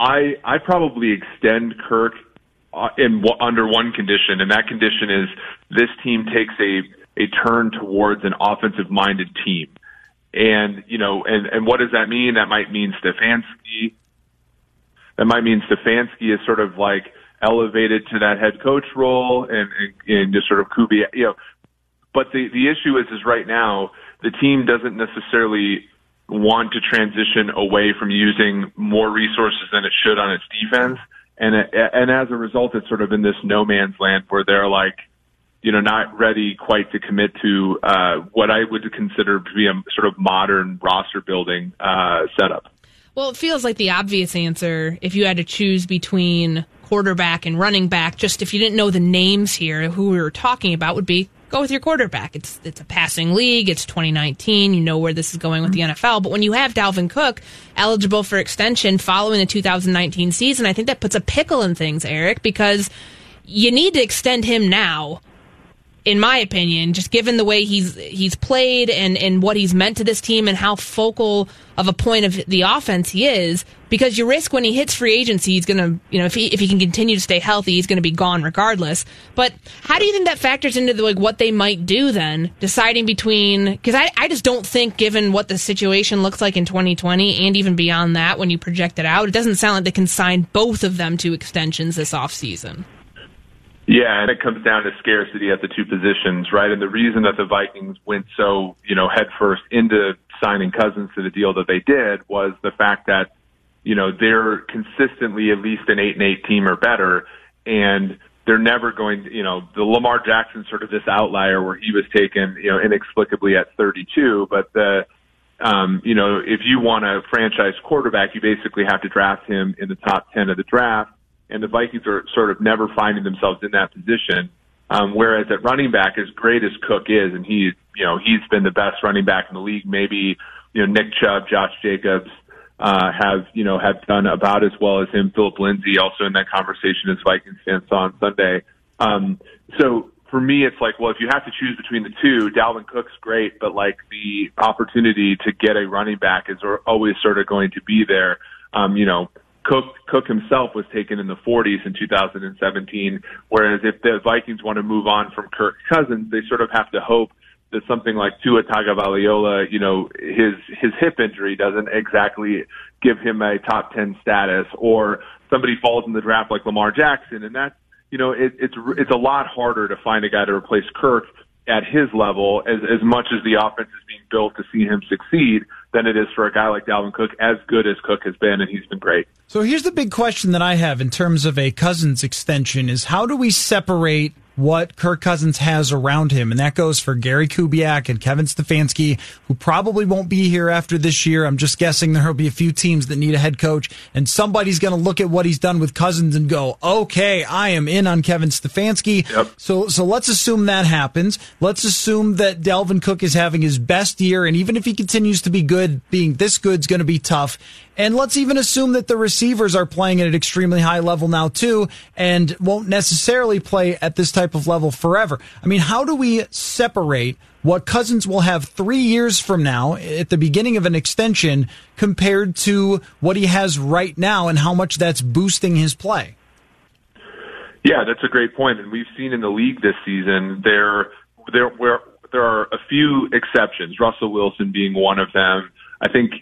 I I probably extend Kirk uh, in w- under one condition, and that condition is this team takes a, a turn towards an offensive-minded team. And, you know, and, and what does that mean? That might mean Stefanski. That might mean Stefanski is sort of like elevated to that head coach role, and, and, and just sort of Kubiak, you know. But the, the issue is, is right now the team doesn't necessarily want to transition away from using more resources than it should on its defense, and and as a result, it's sort of in this no man's land where they're like, you know, not ready quite to commit to uh, what I would consider to be a sort of modern roster building uh, setup. Well, it feels like the obvious answer if you had to choose between quarterback and running back, just if you didn't know the names here, who we were talking about, would be go with your quarterback. It's it's a passing league. It's twenty nineteen. You know where this is going with the N F L. But when you have Dalvin Cook eligible for extension following the two thousand nineteen season, I think that puts a pickle in things, Eric, because you need to extend him now in my opinion, just given the way he's he's played and, and what he's meant to this team and how focal of a point of the offense he is, because you risk when he hits free agency, he's going to, you know, if he if he can continue to stay healthy, he's going to be gone regardless. But how do you think that factors into the, like what they might do then, deciding between, because I, I just don't think, given what the situation looks like in twenty twenty and even beyond that when you project it out, it doesn't sound like they can sign both of them to extensions this offseason. Yeah, and it comes down to scarcity at the two positions, right? And the reason that the Vikings went so, you know, headfirst into signing Cousins to the deal that they did was the fact that, you know, they're consistently at least an eight and eight team or better, and they're never going to, you know, the Lamar Jackson sort of this outlier where he was taken, you know, inexplicably at thirty-two, but the, um, you know, if you want a franchise quarterback, you basically have to draft him in the top ten of the draft. And the Vikings are sort of never finding themselves in that position. Um, whereas at running back, as great as Cook is, and he's, you know, he's been the best running back in the league. Maybe, you know, Nick Chubb, Josh Jacobs, uh, have, you know, have done about as well as him. Philip Lindsay also in that conversation as Vikings fans saw on Sunday. Um, so for me, it's like, well, if you have to choose between the two, Dalvin Cook's great, but like the opportunity to get a running back is always sort of going to be there. Um, you know, Cook, Cook himself was taken in the forties in two thousand seventeen, whereas if the Vikings want to move on from Kirk Cousins, they sort of have to hope that something like Tua Tagovailoa, you know, his his hip injury doesn't exactly give him a top ten status, or somebody falls in the draft like Lamar Jackson, and that's, you know, it, it's it's a lot harder to find a guy to replace Kirk at his level, as as much as the offense is being built to see him succeed, than it is for a guy like Dalvin Cook, as good as Cook has been, and he's been great. So here's the big question that I have in terms of a Cousins extension is, how do we separate what Kirk Cousins has around him? And that goes for Gary Kubiak and Kevin Stefanski, who probably won't be here after this year. I'm just guessing there will be a few teams that need a head coach, and somebody's going to look at what he's done with Cousins and go, okay, I am in on Kevin Stefanski. Yep. So, so let's assume that happens. Let's assume that Dalvin Cook is having his best year, and even if he continues to be good, being this good is going to be tough. And let's even assume that the receivers are playing at an extremely high level now, too, and won't necessarily play at this type of level forever. I mean, how do we separate what Cousins will have three years from now at the beginning of an extension compared to what he has right now and how much that's boosting his play? Yeah, that's a great point. And we've seen in the league this season, there, there, where, there are a few exceptions, Russell Wilson being one of them. I think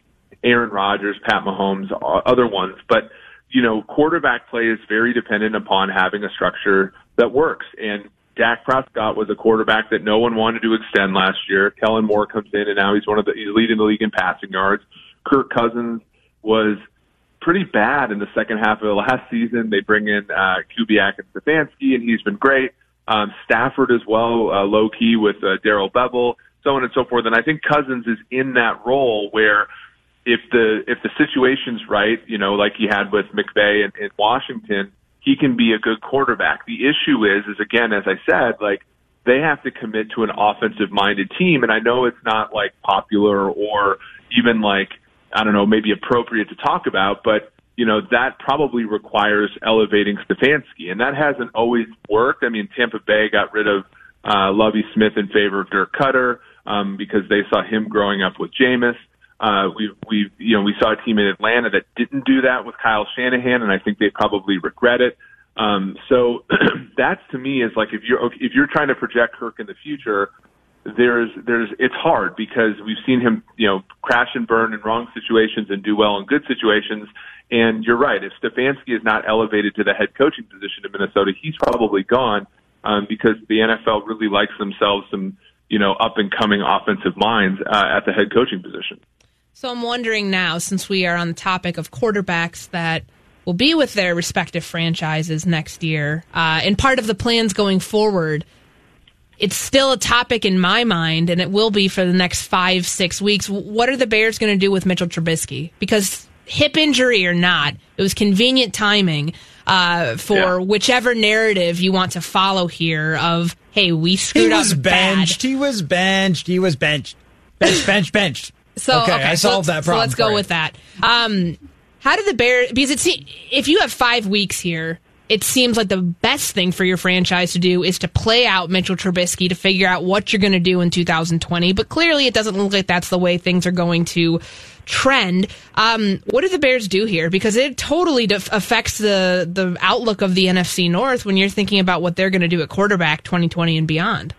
Aaron Rodgers, Pat Mahomes, other ones. But, you know, quarterback play is very dependent upon having a structure that works. And Dak Prescott was a quarterback that no one wanted to extend last year. Kellen Moore comes in, and now he's one of the he's leading the league in passing yards. Kirk Cousins was pretty bad in the second half of the last season. They bring in uh, Kubiak and Stefanski, and he's been great. Um, Stafford as well, uh, low-key with uh, Darrell Bevell, so on and so forth. And I think Cousins is in that role where – If the if the situation's right, you know, like he had with McVay in, in Washington, he can be a good quarterback. The issue is, is again, as I said, like they have to commit to an offensive-minded team, and I know it's not like popular or even like, I don't know, maybe appropriate to talk about, but you know that probably requires elevating Stefanski, and that hasn't always worked. I mean, Tampa Bay got rid of uh, Lovie Smith in favor of Dirk Cutter um, because they saw him growing up with Jameis. Uh, we, we, you know, we saw a team in Atlanta that didn't do that with Kyle Shanahan, and I think they probably regret it. Um, so that's, to me, is like, if you're, if you're trying to project Kirk in the future, there's, there's, it's hard because we've seen him, you know, crash and burn in wrong situations and do well in good situations. And you're right. If Stefanski is not elevated to the head coaching position in Minnesota, he's probably gone, um, because the N F L really likes themselves some, you know, up and coming offensive minds, uh, at the head coaching position. So I'm wondering now, since we are on the topic of quarterbacks that will be with their respective franchises next year, uh, and part of the plans going forward, it's still a topic in my mind, and it will be for the next five, six weeks. What are the Bears going to do with Mitchell Trubisky? Because hip injury or not, it was convenient timing uh, for yeah. whichever narrative you want to follow here of, hey, we screwed up bad. He was benched, he was benched, he was benched, benched, benched, benched. So, okay, okay, I solved so that problem. So let's go with that. Um, how do the Bears, because it's, if you have five weeks here it seems like the best thing for your franchise to do is to play out Mitchell Trubisky to figure out what you're going to do in two thousand twenty. But clearly it doesn't look like that's the way things are going to trend. Um, what do the Bears do here? Because it totally def- affects the, the outlook of the N F C North when you're thinking about what they're going to do at quarterback twenty twenty and beyond.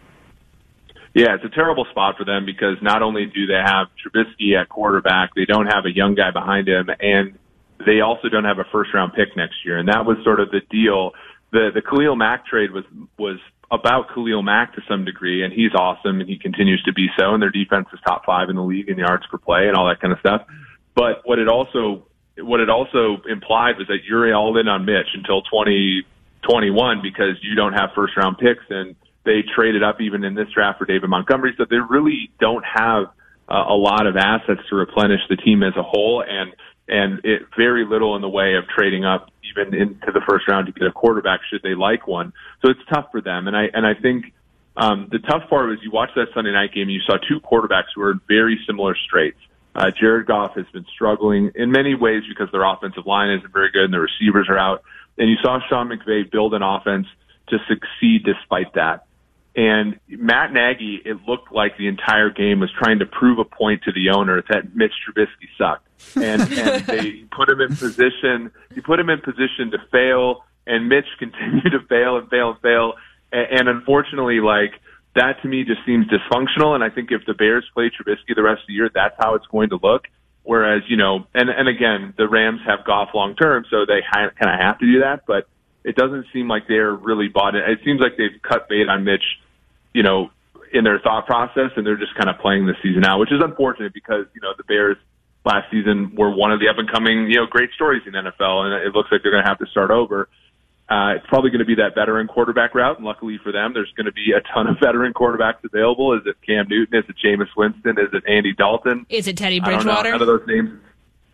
Yeah, it's a terrible spot for them because not only do they have Trubisky at quarterback, they don't have a young guy behind him, and they also don't have a first-round pick next year. And that was sort of the deal. The the Khalil Mack trade was was about Khalil Mack to some degree, and he's awesome, and he continues to be so, and their defense is top five in the league in yards per play and all that kind of stuff. But what it also what it also implied was that you're all in on Mitch until twenty twenty-one because you don't have first-round picks, and they traded up even in this draft for David Montgomery, so they really don't have uh, a lot of assets to replenish the team as a whole, and and it very little in the way of trading up even into the first round to get a quarterback should they like one. So it's tough for them, and I and I think um, the tough part was you watched that Sunday night game and you saw two quarterbacks who were in very similar straits. Uh, Jared Goff has been struggling in many ways because their offensive line isn't very good and the receivers are out, and you saw Sean McVay build an offense to succeed despite that. And Matt Nagy, it looked like the entire game was trying to prove a point to the owner that Mitch Trubisky sucked, and, and they put him in position. You put him in position to fail, and Mitch continued to fail and fail and fail. And, and unfortunately, like that to me just seems dysfunctional. And I think if the Bears play Trubisky the rest of the year, that's how it's going to look. Whereas, you know, and and again, the Rams have Goff long term, so they kind of have to do that. But it doesn't seem like they're really bought in. It seems like they've cut bait on Mitch, you know, in their thought process, and they're just kind of playing the season out, which is unfortunate because, you know, the Bears last season were one of the up-and-coming, you know, great stories in the N F L, and it looks like they're going to have to start over. Uh, it's probably going to be that veteran quarterback route, and luckily for them, there's going to be a ton of veteran quarterbacks available. Is it Cam Newton? Is it Jameis Winston? Is it Andy Dalton? Is it Teddy Bridgewater? I don't know. None of those names.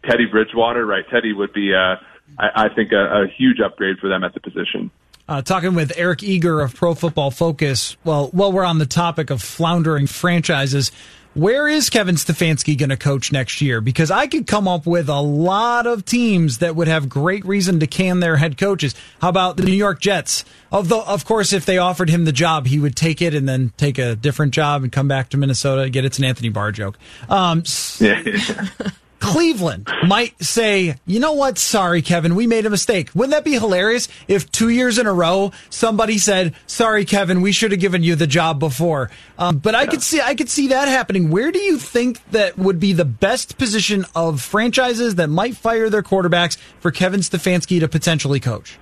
Teddy Bridgewater, right. Teddy would be, uh, I, I think, a, a huge upgrade for them at the position. Uh, talking with Eric Eager of Pro Football Focus. Well, while we're on the topic of floundering franchises, where is Kevin Stefanski going to coach next year? Because I could come up with a lot of teams that would have great reason to can their head coaches. How about the New York Jets? Of the, of course, if they offered him the job, he would take it and then take a different job and come back to Minnesota. Again, it's an Anthony Barr joke. Um, Cleveland might say, you know what, sorry, Kevin, we made a mistake. Wouldn't that be hilarious if two years in a row somebody said, sorry, Kevin, we should have given you the job before? Um, but I yeah. could see I could see that happening. Where do you think that would be the best position of franchises that might fire their quarterbacks for Kevin Stefanski to potentially coach?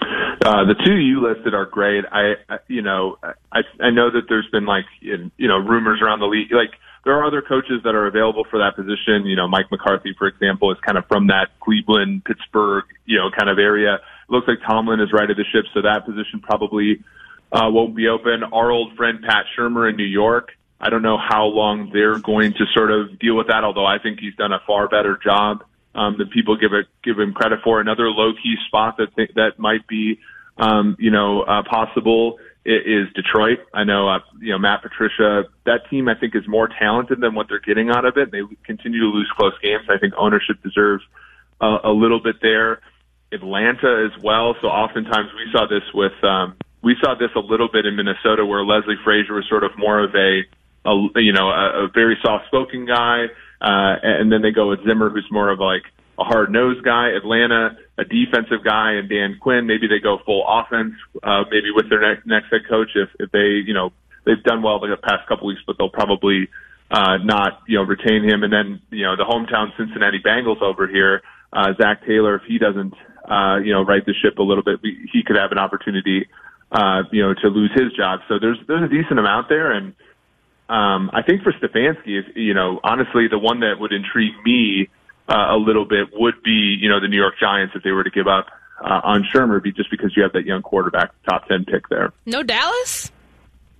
Uh, the two you listed are great. I, I you know, I, I know that there's been, like, you know, rumors around the league, like, there are other coaches that are available for that position. You know, Mike McCarthy, for example, is kind of from that Cleveland, Pittsburgh, you know, kind of area. It looks like Tomlin is right of the ship, so that position probably uh, won't be open. Our old friend Pat Shermer in New York, I don't know how long they're going to sort of deal with that, although I think he's done a far better job um, than people give it, give him credit for. Another low-key spot that th- that might be, um, you know, uh, possible is Detroit. I know, uh, you know, Matt Patricia, that team I think is more talented than what they're getting out of it. They continue to lose close games. I think ownership deserves uh, a little bit there. Atlanta as well. So oftentimes we saw this with, um, we saw this a little bit in Minnesota where Leslie Frazier was sort of more of a, a you know, a, a very soft-spoken guy. Uh, and then they go with Zimmer, who's more of like a hard-nosed guy. Atlanta, a defensive guy, and Dan Quinn. Maybe they go full offense, uh, maybe with their next, next head coach if, if they, you know, they've done well the past couple weeks, but they'll probably, uh, not, you know, retain him. And then, you know, the hometown Cincinnati Bengals over here, uh, Zach Taylor, if he doesn't, uh, you know, right the ship a little bit, he could have an opportunity, uh, you know, to lose his job. So there's, there's a decent amount there. And, um, I think for Stefanski, if, you know, honestly, the one that would intrigue me Uh, a little bit would be, you know, the New York Giants if they were to give up uh, on Shermer, be just because you have that young quarterback top ten pick there. No Dallas?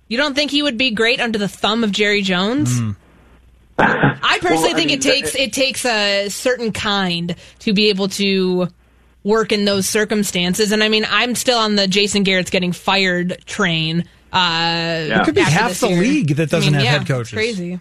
You don't think he would be great under the thumb of Jerry Jones? Mm. I personally well, I think mean, it takes that, it takes a certain kind to be able to work in those circumstances. And I mean, I'm still on the Jason Garrett's getting fired train. Uh, yeah. It could be half the year. league that doesn't I mean, have yeah, head coaches. It's crazy.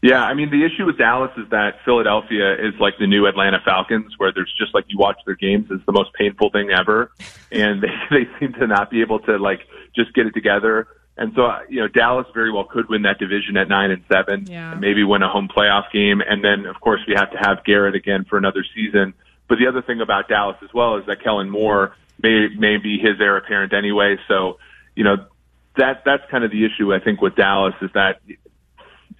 Yeah, I mean, the issue with Dallas is that Philadelphia is like the new Atlanta Falcons, where there's just like, you watch their games, it's the most painful thing ever, and they, they seem to not be able to like just get it together. And so, you know, Dallas very well could win that division at nine and seven, yeah. and maybe win a home playoff game. And then, of course, we have to have Garrett again for another season. But the other thing about Dallas as well is that Kellen Moore may, may be his heir apparent anyway. So, you know, that that's kind of the issue, I think, with Dallas, is that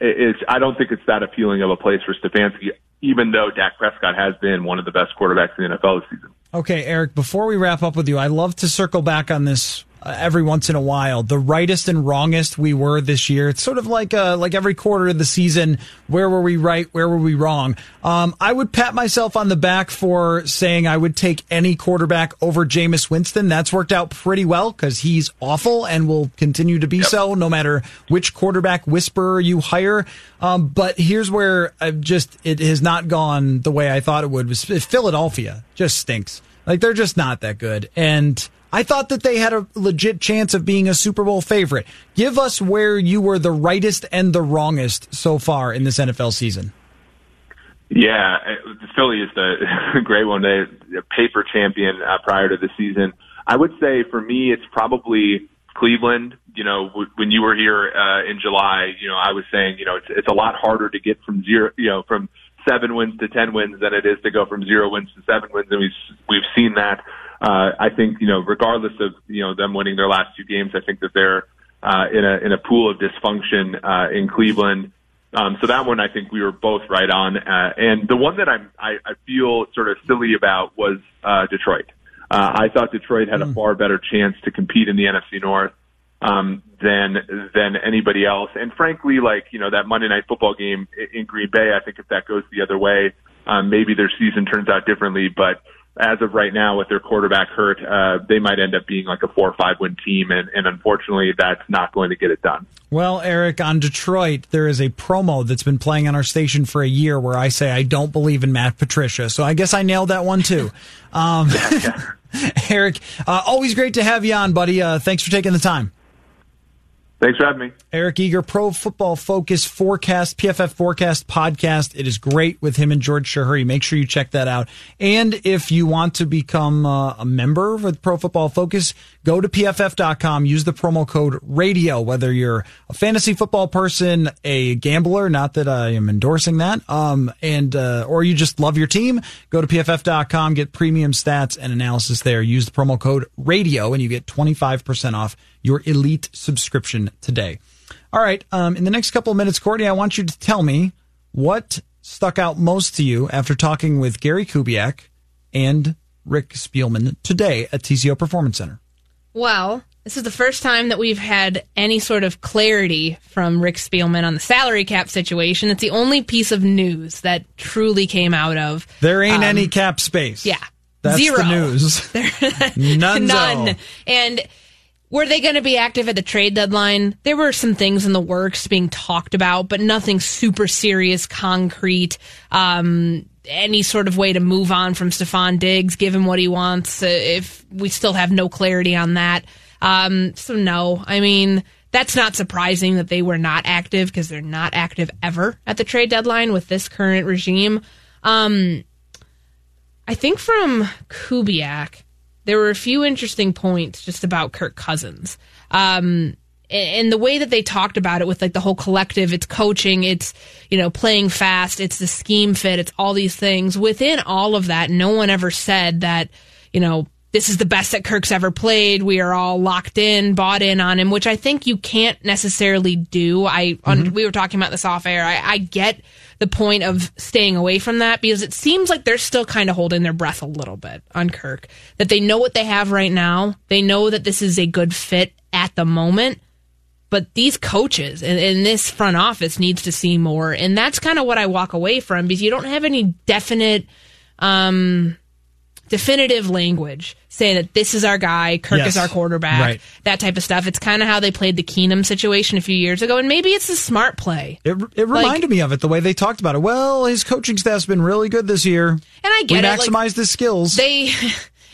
it's, I don't think it's that appealing of a place for Stefanski, even though Dak Prescott has been one of the best quarterbacks in the N F L this season. Okay, Eric, before we wrap up with you, I love to circle back on this Uh, every once in a while, the rightest and wrongest we were this year. It's sort of like uh, like every quarter of the season, where were we right, where were we wrong? Um, I would pat myself on the back for saying I would take any quarterback over Jameis Winston. That's worked out pretty well because he's awful and will continue to be yep. so no matter which quarterback whisperer you hire. Um, but here's where I've just it has not gone the way I thought it would. Was Philadelphia just stinks. Like, they're just not that good. And I thought that they had a legit chance of being a Super Bowl favorite. Give us where you were the rightest and the wrongest so far in this N F L season. Yeah, Philly is the great one. They paper champion uh, prior to the season. I would say for me, it's probably Cleveland. You know, w- when you were here uh, in July, you know, I was saying, you know, it's, it's a lot harder to get from zero, you know, from seven wins to ten wins than it is to go from zero wins to seven wins, and we've we've seen that. Uh, I think, you know, regardless of, you know, them winning their last two games, I think that they're, uh, in a, in a pool of dysfunction, uh, in Cleveland. Um, so that one, I think we were both right on. Uh, and the one that I'm, I, I feel sort of silly about was, uh, Detroit. Uh, I thought Detroit had a far better chance to compete in the N F C North, um, than, than anybody else. And frankly, like, you know, that Monday Night Football game in Green Bay, I think if that goes the other way, um, maybe their season turns out differently, but, as of right now, with their quarterback hurt, uh, they might end up being like a four or five win team, and, and unfortunately, that's not going to get it done. Well, Eric, on Detroit, there is a promo that's been playing on our station for a year where I say I don't believe in Matt Patricia, so I guess I nailed that one too. Um, Eric, uh, always great to have you on, buddy. Uh, thanks for taking the time. Thanks for having me. Eric Eager, Pro Football Focus Forecast, P F F Forecast podcast. It is great with him and George Shahuri. Make sure you check that out. And if you want to become uh, a member of Pro Football Focus, go to P F F dot com. Use the promo code RADIO, whether you're a fantasy football person, a gambler, not that I am endorsing that, um, and uh, or you just love your team. Go to P F F dot com, get premium stats and analysis there. Use the promo code RADIO, and you get twenty-five percent off your elite subscription today. All right. Um, in the next couple of minutes, Courtney, I want you to tell me what stuck out most to you after talking with Gary Kubiak and Rick Spielman today at T C O Performance Center. Well, this is the first time that we've had any sort of clarity from Rick Spielman on the salary cap situation. It's the only piece of news that truly came out of. There ain't um, any cap space. Yeah. That's zero. The news. There, none. And were they going to be active at the trade deadline? There were some things in the works being talked about, but nothing super serious, concrete, um, any sort of way to move on from Stephon Diggs, give him what he wants, if we still have no clarity on that. Um, so, no, I mean, that's not surprising that they were not active, because they're not active ever at the trade deadline with this current regime. Um, I think from Kubiak, there were a few interesting points just about Kirk Cousins. Um, and the way that they talked about it with like the whole collective, it's coaching, it's, you know, playing fast, it's the scheme fit, it's all these things. Within all of that, no one ever said that, you know, this is the best that Kirk's ever played. We are all locked in, bought in on him, which I think you can't necessarily do. I mm-hmm. on, we were talking about this off air. I, I get the point of staying away from that, because it seems like they're still kind of holding their breath a little bit on Kirk, that they know what they have right now. They know that this is a good fit at the moment, but these coaches and, and this front office needs to see more. And that's kind of what I walk away from, because you don't have any definite, um, definitive language saying that this is our guy, Kirk yes. is our quarterback, right. that type of stuff. It's kind of how they played the Keenum situation a few years ago, and maybe it's a smart play. It, it reminded like, me of it, the way they talked about it. Well, his coaching staff's been really good this year. And I get we it. Maximized like, his skills. They,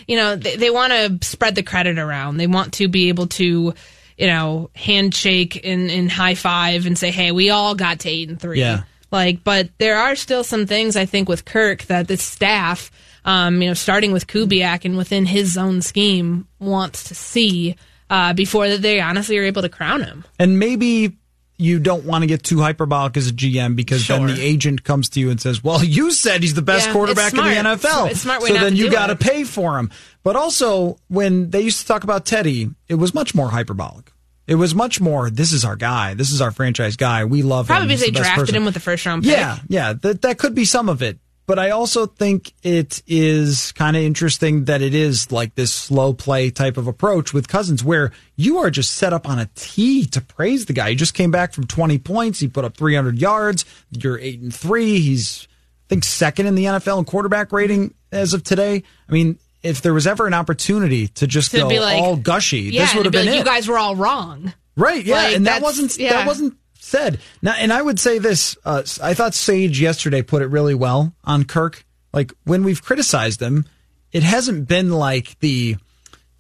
you know, they, they want to spread the credit around. They want to be able to, you know, handshake and, and high five and say, hey, we all got to eight and three. Yeah. Like, but there are still some things, I think, with Kirk that the staff, um, you know, starting with Kubiak and within his own scheme, wants to see uh, before that they honestly are able to crown him. And maybe you don't want to get too hyperbolic as a G M, because sure. then the agent comes to you and says, well, you said he's the best yeah, quarterback in the N F L. It's smart way so not then to you got to pay for him. But also, when they used to talk about Teddy, it was much more hyperbolic. It was much more, this is our guy. This is our franchise guy. We love him. Probably because they drafted person. him with the first round pick. Yeah, yeah. That, that could be some of it. But I also think it is kind of interesting that it is like this slow play type of approach with Cousins, where you are just set up on a tee to praise the guy. He just came back from twenty points. He put up three hundred yards. You're eight and three. He's, I think, second in the N F L in quarterback rating as of today. I mean, if there was ever an opportunity to just to go be like, all gushy, yeah, this would have be been like, it. You guys were all wrong. Right, yeah, like, and that wasn't yeah. that wasn't said. Now, and I would say this, uh, I thought Sage yesterday put it really well on Kirk. Like, when we've criticized him, it hasn't been like the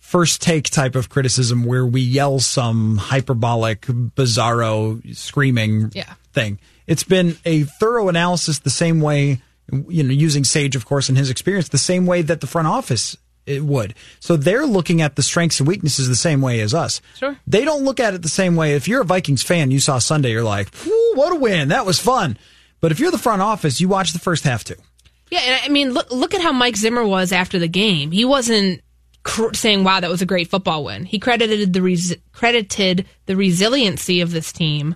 First Take type of criticism where we yell some hyperbolic, bizarro, screaming yeah. thing. It's been a thorough analysis the same way, you know, using Sage, of course, in his experience, the same way that the front office it would. So they're looking at the strengths and weaknesses the same way as us. Sure. They don't look at it the same way. If you're a Vikings fan, you saw Sunday, you're like, what a win. That was fun. But if you're the front office, you watch the first half too. Yeah, and I mean, look, look at how Mike Zimmer was after the game. He wasn't cr- saying, wow, that was a great football win. He credited the res- credited the resiliency of this team.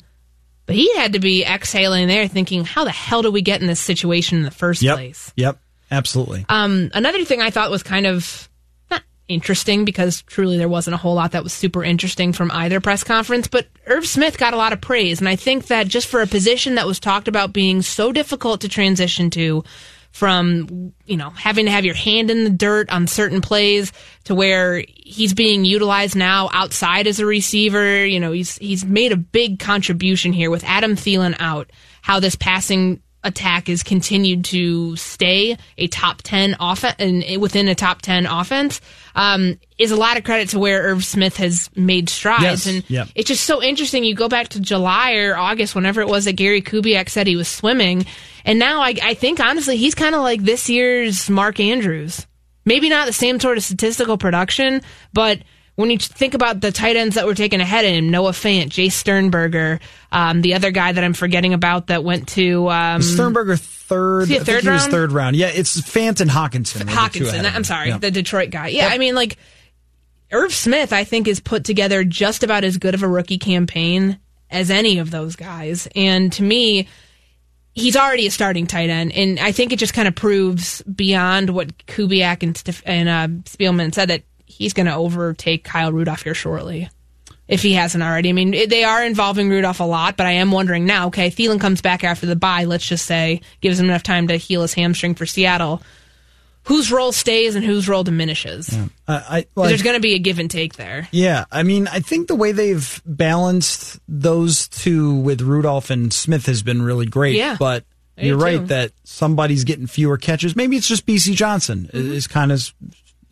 But he had to be exhaling there thinking, how the hell do we get in this situation in the first yep, place? Yep. Absolutely. Um, another thing I thought was kind of not interesting, because truly there wasn't a whole lot that was super interesting from either press conference, but Irv Smith got a lot of praise. And I think that just for a position that was talked about being so difficult to transition to, from, you know, having to have your hand in the dirt on certain plays to where he's being utilized now outside as a receiver, you know, he's, he's made a big contribution here with Adam Thielen out, how this passing attack is continued to stay a top ten offense, and within a top ten offense, um, is a lot of credit to where Irv Smith has made strides. Yes. And yep. It's just so interesting. You go back to July or August, whenever it was that Gary Kubiak said he was swimming, and now I, I think honestly he's kind of like this year's Mark Andrews. Maybe not the same sort of statistical production, but when you think about the tight ends that were taken ahead of him, Noah Fant, Jay Sternberger, um, the other guy that I'm forgetting about that went to... Um, Sternberger third, third I think he round? was third round. Yeah, it's Fant and Hawkinson. Hawkinson, I'm sorry, yeah. the Detroit guy. Yeah, yep. I mean, like, Irv Smith, I think, is put together just about as good of a rookie campaign as any of those guys. And to me, he's already a starting tight end, and I think it just kind of proves beyond what Kubiak and, Steph- and uh, Spielman said that he's going to overtake Kyle Rudolph here shortly, if he hasn't already. I mean, they are involving Rudolph a lot, but I am wondering now, okay, Thielen comes back after the bye, let's just say, gives him enough time to heal his hamstring for Seattle. Whose role stays and whose role diminishes? Yeah. Uh, I, well, there's going to be a give and take there. Yeah, I mean, I think the way they've balanced those two with Rudolph and Smith has been really great, yeah. but... You're too. right that somebody's getting fewer catches. Maybe it's just B C. Johnson mm-hmm. is kind of...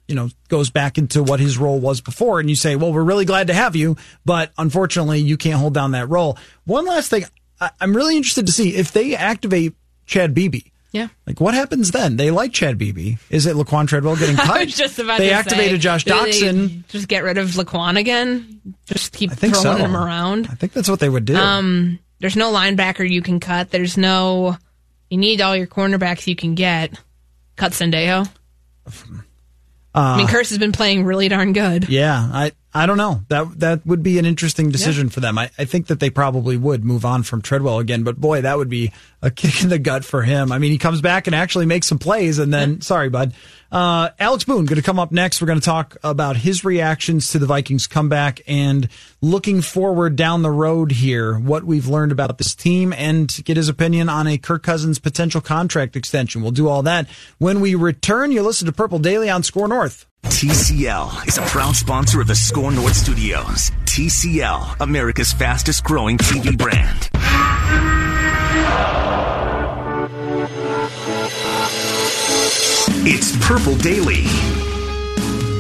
you know, goes back into what his role was before, and you say, well, we're really glad to have you, but unfortunately you can't hold down that role. One last thing, I- I'm really interested to see if they activate Chad Beebe. Yeah. Like, what happens then? They like Chad Beebe. Is it Laquan Treadwell getting cut? I was just about they to activated say, Josh Doxson. Just get rid of Laquan again? Just keep throwing so. him around? I think that's what they would do. Um, there's no linebacker you can cut. There's no... You need all your cornerbacks you can get. Cut Sendejo. Uh, I mean, Curse has been playing really darn good. Yeah, I, I don't know. That that would be an interesting decision yeah. for them. I, I think that they probably would move on from Treadwell again, but boy, that would be a kick in the gut for him. I mean, he comes back and actually makes some plays, and then, yeah. sorry, bud. Uh, Alex Boone going to come up next. We're going to talk about his reactions to the Vikings comeback and looking forward down the road here, what we've learned about this team, and get his opinion on a Kirk Cousins potential contract extension. We'll do all that when we return. You listen to Purple Daily on Score North. T C L is a proud sponsor of the Score North Studios. T C L, America's fastest growing T V brand. It's Purple Daily.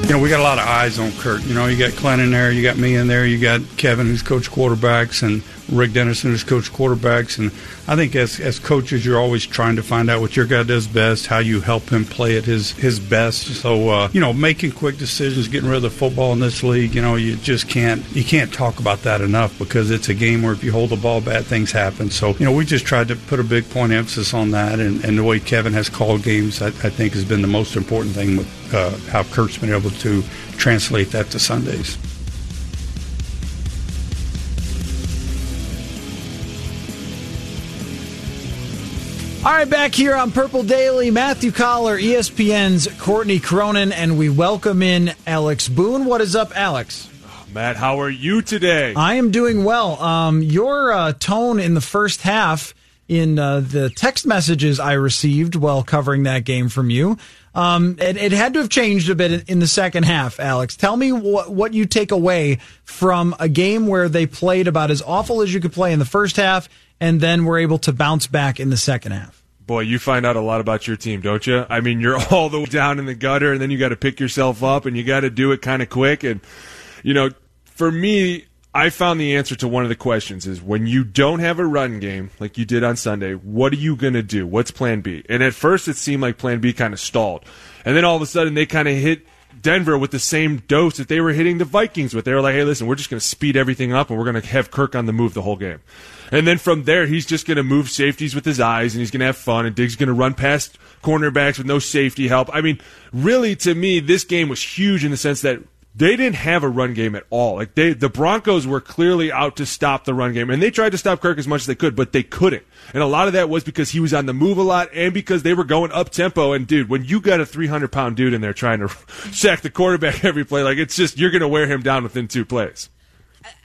You know, we got a lot of eyes on Kirk. You know, you got Clint in there, you got me in there, you got Kevin, who's coached quarterbacks, and Rick Dennison, who's coached quarterbacks. And I think as as coaches, you're always trying to find out what your guy does best, how you help him play at his, his best. So, uh, you know, making quick decisions, getting rid of the football in this league, you know, you just can't you can't talk about that enough, because it's a game where if you hold the ball, bad things happen. So, you know, we just tried to put a big point of emphasis on that. And, and the way Kevin has called games, I, I think, has been the most important thing with uh, how Kirk's been able to translate that to Sundays. All right, back here on Purple Daily, Matthew Coller, E S P N's Courtney Cronin, and we welcome in Alex Boone. What is up, Alex? Oh, Matt, how are you today? I am doing well. Um, your uh, tone in the first half in uh, the text messages I received while covering that game from you, um, it, it had to have changed a bit in the second half, Alex. Tell me wh- what you take away from a game where they played about as awful as you could play in the first half, and then we're able to bounce back in the second half. Boy, you find out a lot about your team, don't you? I mean, you're all the way down in the gutter, and then you got to pick yourself up, and you got to do it kind of quick. And, you know, for me, I found the answer to one of the questions is, when you don't have a run game like you did on Sunday, what are you going to do? What's plan B? And at first it seemed like plan B kind of stalled. And then all of a sudden they kind of hit Denver with the same dose that they were hitting the Vikings with. They were like, hey, listen, we're just going to speed everything up, and we're going to have Kirk on the move the whole game. And then from there, he's just going to move safeties with his eyes, and he's going to have fun, and Diggs is going to run past cornerbacks with no safety help. I mean, really, to me, this game was huge in the sense that they didn't have a run game at all. Like they, the Broncos were clearly out to stop the run game, and they tried to stop Kirk as much as they could, but they couldn't. And a lot of that was because he was on the move a lot, and because they were going up tempo. And dude, when you got a three hundred pound dude in there trying to sack the quarterback every play, like it's just, you're going to wear him down within two plays.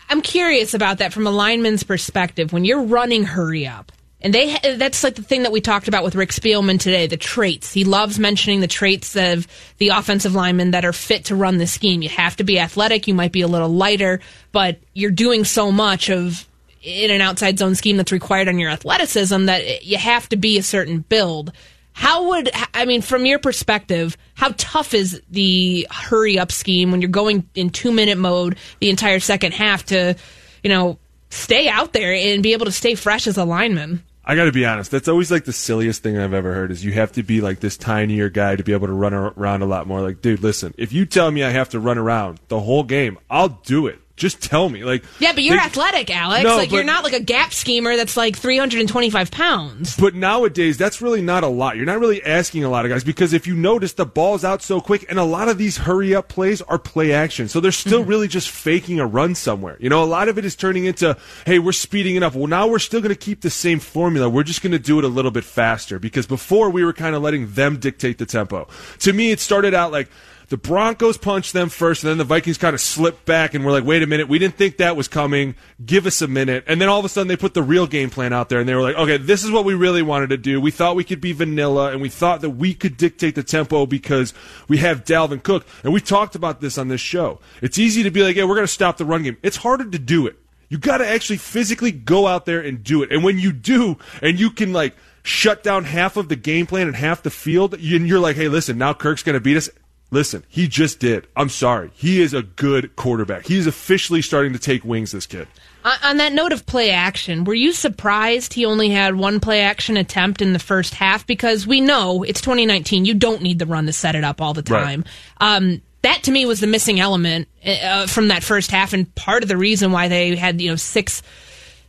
I'm curious about that from a lineman's perspective. When you're running, hurry up. And they that's like the thing that we talked about with Rick Spielman today, the traits. He loves mentioning the traits of the offensive linemen that are fit to run the scheme. You have to be athletic. You might be a little lighter, but you're doing so much of in an outside zone scheme that's required on your athleticism that you have to be a certain build. How would, I mean, from your perspective, how tough is the hurry-up scheme when you're going in two-minute mode the entire second half to, you know, stay out there and be able to stay fresh as a lineman? I got to be honest. That's always like the silliest thing I've ever heard, is you have to be like this tinier guy to be able to run around a lot more. Like, dude, listen, if you tell me I have to run around the whole game, I'll do it. Just tell me. Like, yeah, but you're they, athletic, Alex. No, like, but, you're not like a gap schemer that's like three hundred twenty-five pounds. But nowadays, that's really not a lot. You're not really asking a lot of guys, because if you notice, the ball's out so quick, and a lot of these hurry-up plays are play action. So they're still mm-hmm. really just faking a run somewhere. You know, a lot of it is turning into, hey, we're speeding it up. Well, now we're still going to keep the same formula. We're just going to do it a little bit faster, because before we were kind of letting them dictate the tempo. To me, it started out like, the Broncos punched them first, and then the Vikings kind of slipped back, and we're like, wait a minute, we didn't think that was coming. Give us a minute. And then all of a sudden they put the real game plan out there, and they were like, okay, this is what we really wanted to do. We thought we could be vanilla, and we thought that we could dictate the tempo because we have Dalvin Cook. And we talked about this on this show. It's easy to be like, hey, we're going to stop the run game. It's harder to do it. You got to actually physically go out there and do it. And when you do, and you can, like, shut down half of the game plan and half the field, and you're like, hey, listen, now Kirk's going to beat us. Listen, he just did. I'm sorry. He is a good quarterback. He is officially starting to take wings, this kid. On that note of play action, were you surprised he only had one play action attempt in the first half? Because we know it's twenty nineteen. You don't need the run to set it up all the time. Right. Um, that, to me, was the missing element uh, from that first half, and part of the reason why they had, you know, six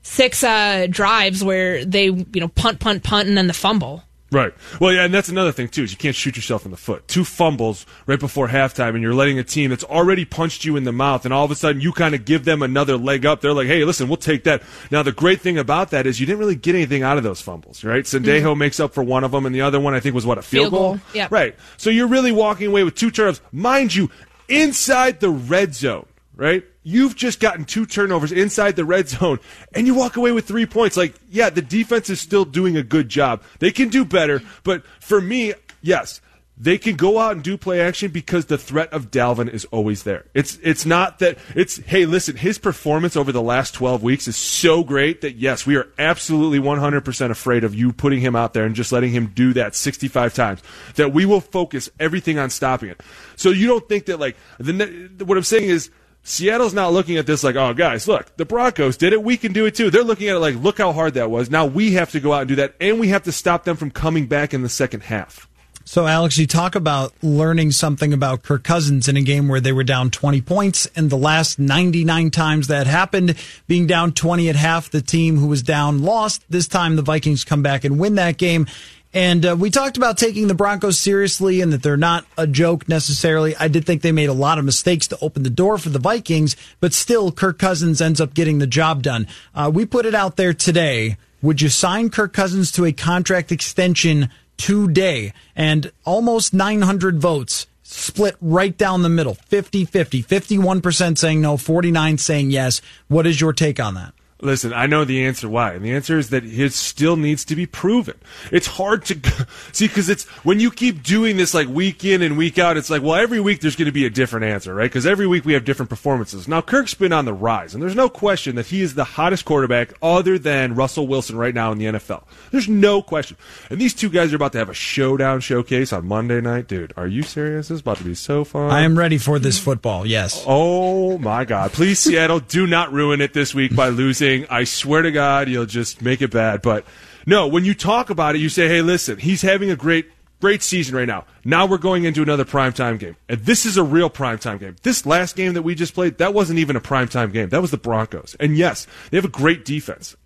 six uh, drives where they, you know, punt, punt, punt, and then the fumble. Right. Well, yeah, and that's another thing, too, is you can't shoot yourself in the foot. Two fumbles right before halftime, and you're letting a team that's already punched you in the mouth, and all of a sudden you kind of give them another leg up. They're like, hey, listen, we'll take that. Now, the great thing about that is you didn't really get anything out of those fumbles, right? Sendejo mm-hmm. makes up for one of them, and the other one, I think, was, what, a field, field goal? goal. Yeah. Right. So you're really walking away with two turnovers. Mind you, inside the red zone, right? You've just gotten two turnovers inside the red zone, and you walk away with three points. Like, yeah, the defense is still doing a good job. They can do better, but for me, yes, they can go out and do play action because the threat of Dalvin is always there. It's it's not that it's, hey, listen, his performance over the last twelve weeks is so great that, yes, we are absolutely one hundred percent afraid of you putting him out there and just letting him do that sixty-five times, that we will focus everything on stopping it. So you don't think that, like, the what I'm saying is, Seattle's not looking at this like, oh, guys, look, the Broncos did it. We can do it, too. They're looking at it like, look how hard that was. Now we have to go out and do that, and we have to stop them from coming back in the second half. So, Alex, you talk about learning something about Kirk Cousins in a game where they were down twenty points, and the last ninety-nine times that happened, being down twenty at half, the team who was down lost. This time the Vikings come back and win that game. And uh, we talked about taking the Broncos seriously and that they're not a joke necessarily. I did think they made a lot of mistakes to open the door for the Vikings, but still Kirk Cousins ends up getting the job done. Uh, we put it out there today. Would you sign Kirk Cousins to a contract extension today? And almost nine hundred votes split right down the middle, fifty-fifty, fifty-one percent saying no, forty-nine percent saying yes. What is your take on that? Listen, I know the answer why. And the answer is that it still needs to be proven. It's hard to see because it's when you keep doing this like week in and week out, it's like, well, every week there's going to be a different answer, right? Because every week we have different performances. Now, Kirk's been on the rise, and there's no question that he is the hottest quarterback other than Russell Wilson right now in the N F L. There's no question. And these two guys are about to have a showdown showcase on Monday night. Dude, are you serious? This is about to be so fun. I am ready for this football, yes. Oh, my God. Please, Seattle, do not ruin it this week by losing. I swear to God, you'll just make it bad. But no, when you talk about it, you say, hey, listen, he's having a great, great season right now. Now we're going into another primetime game. And this is a real primetime game. This last game that we just played, that wasn't even a primetime game. That was the Broncos. And yes, they have a great defense,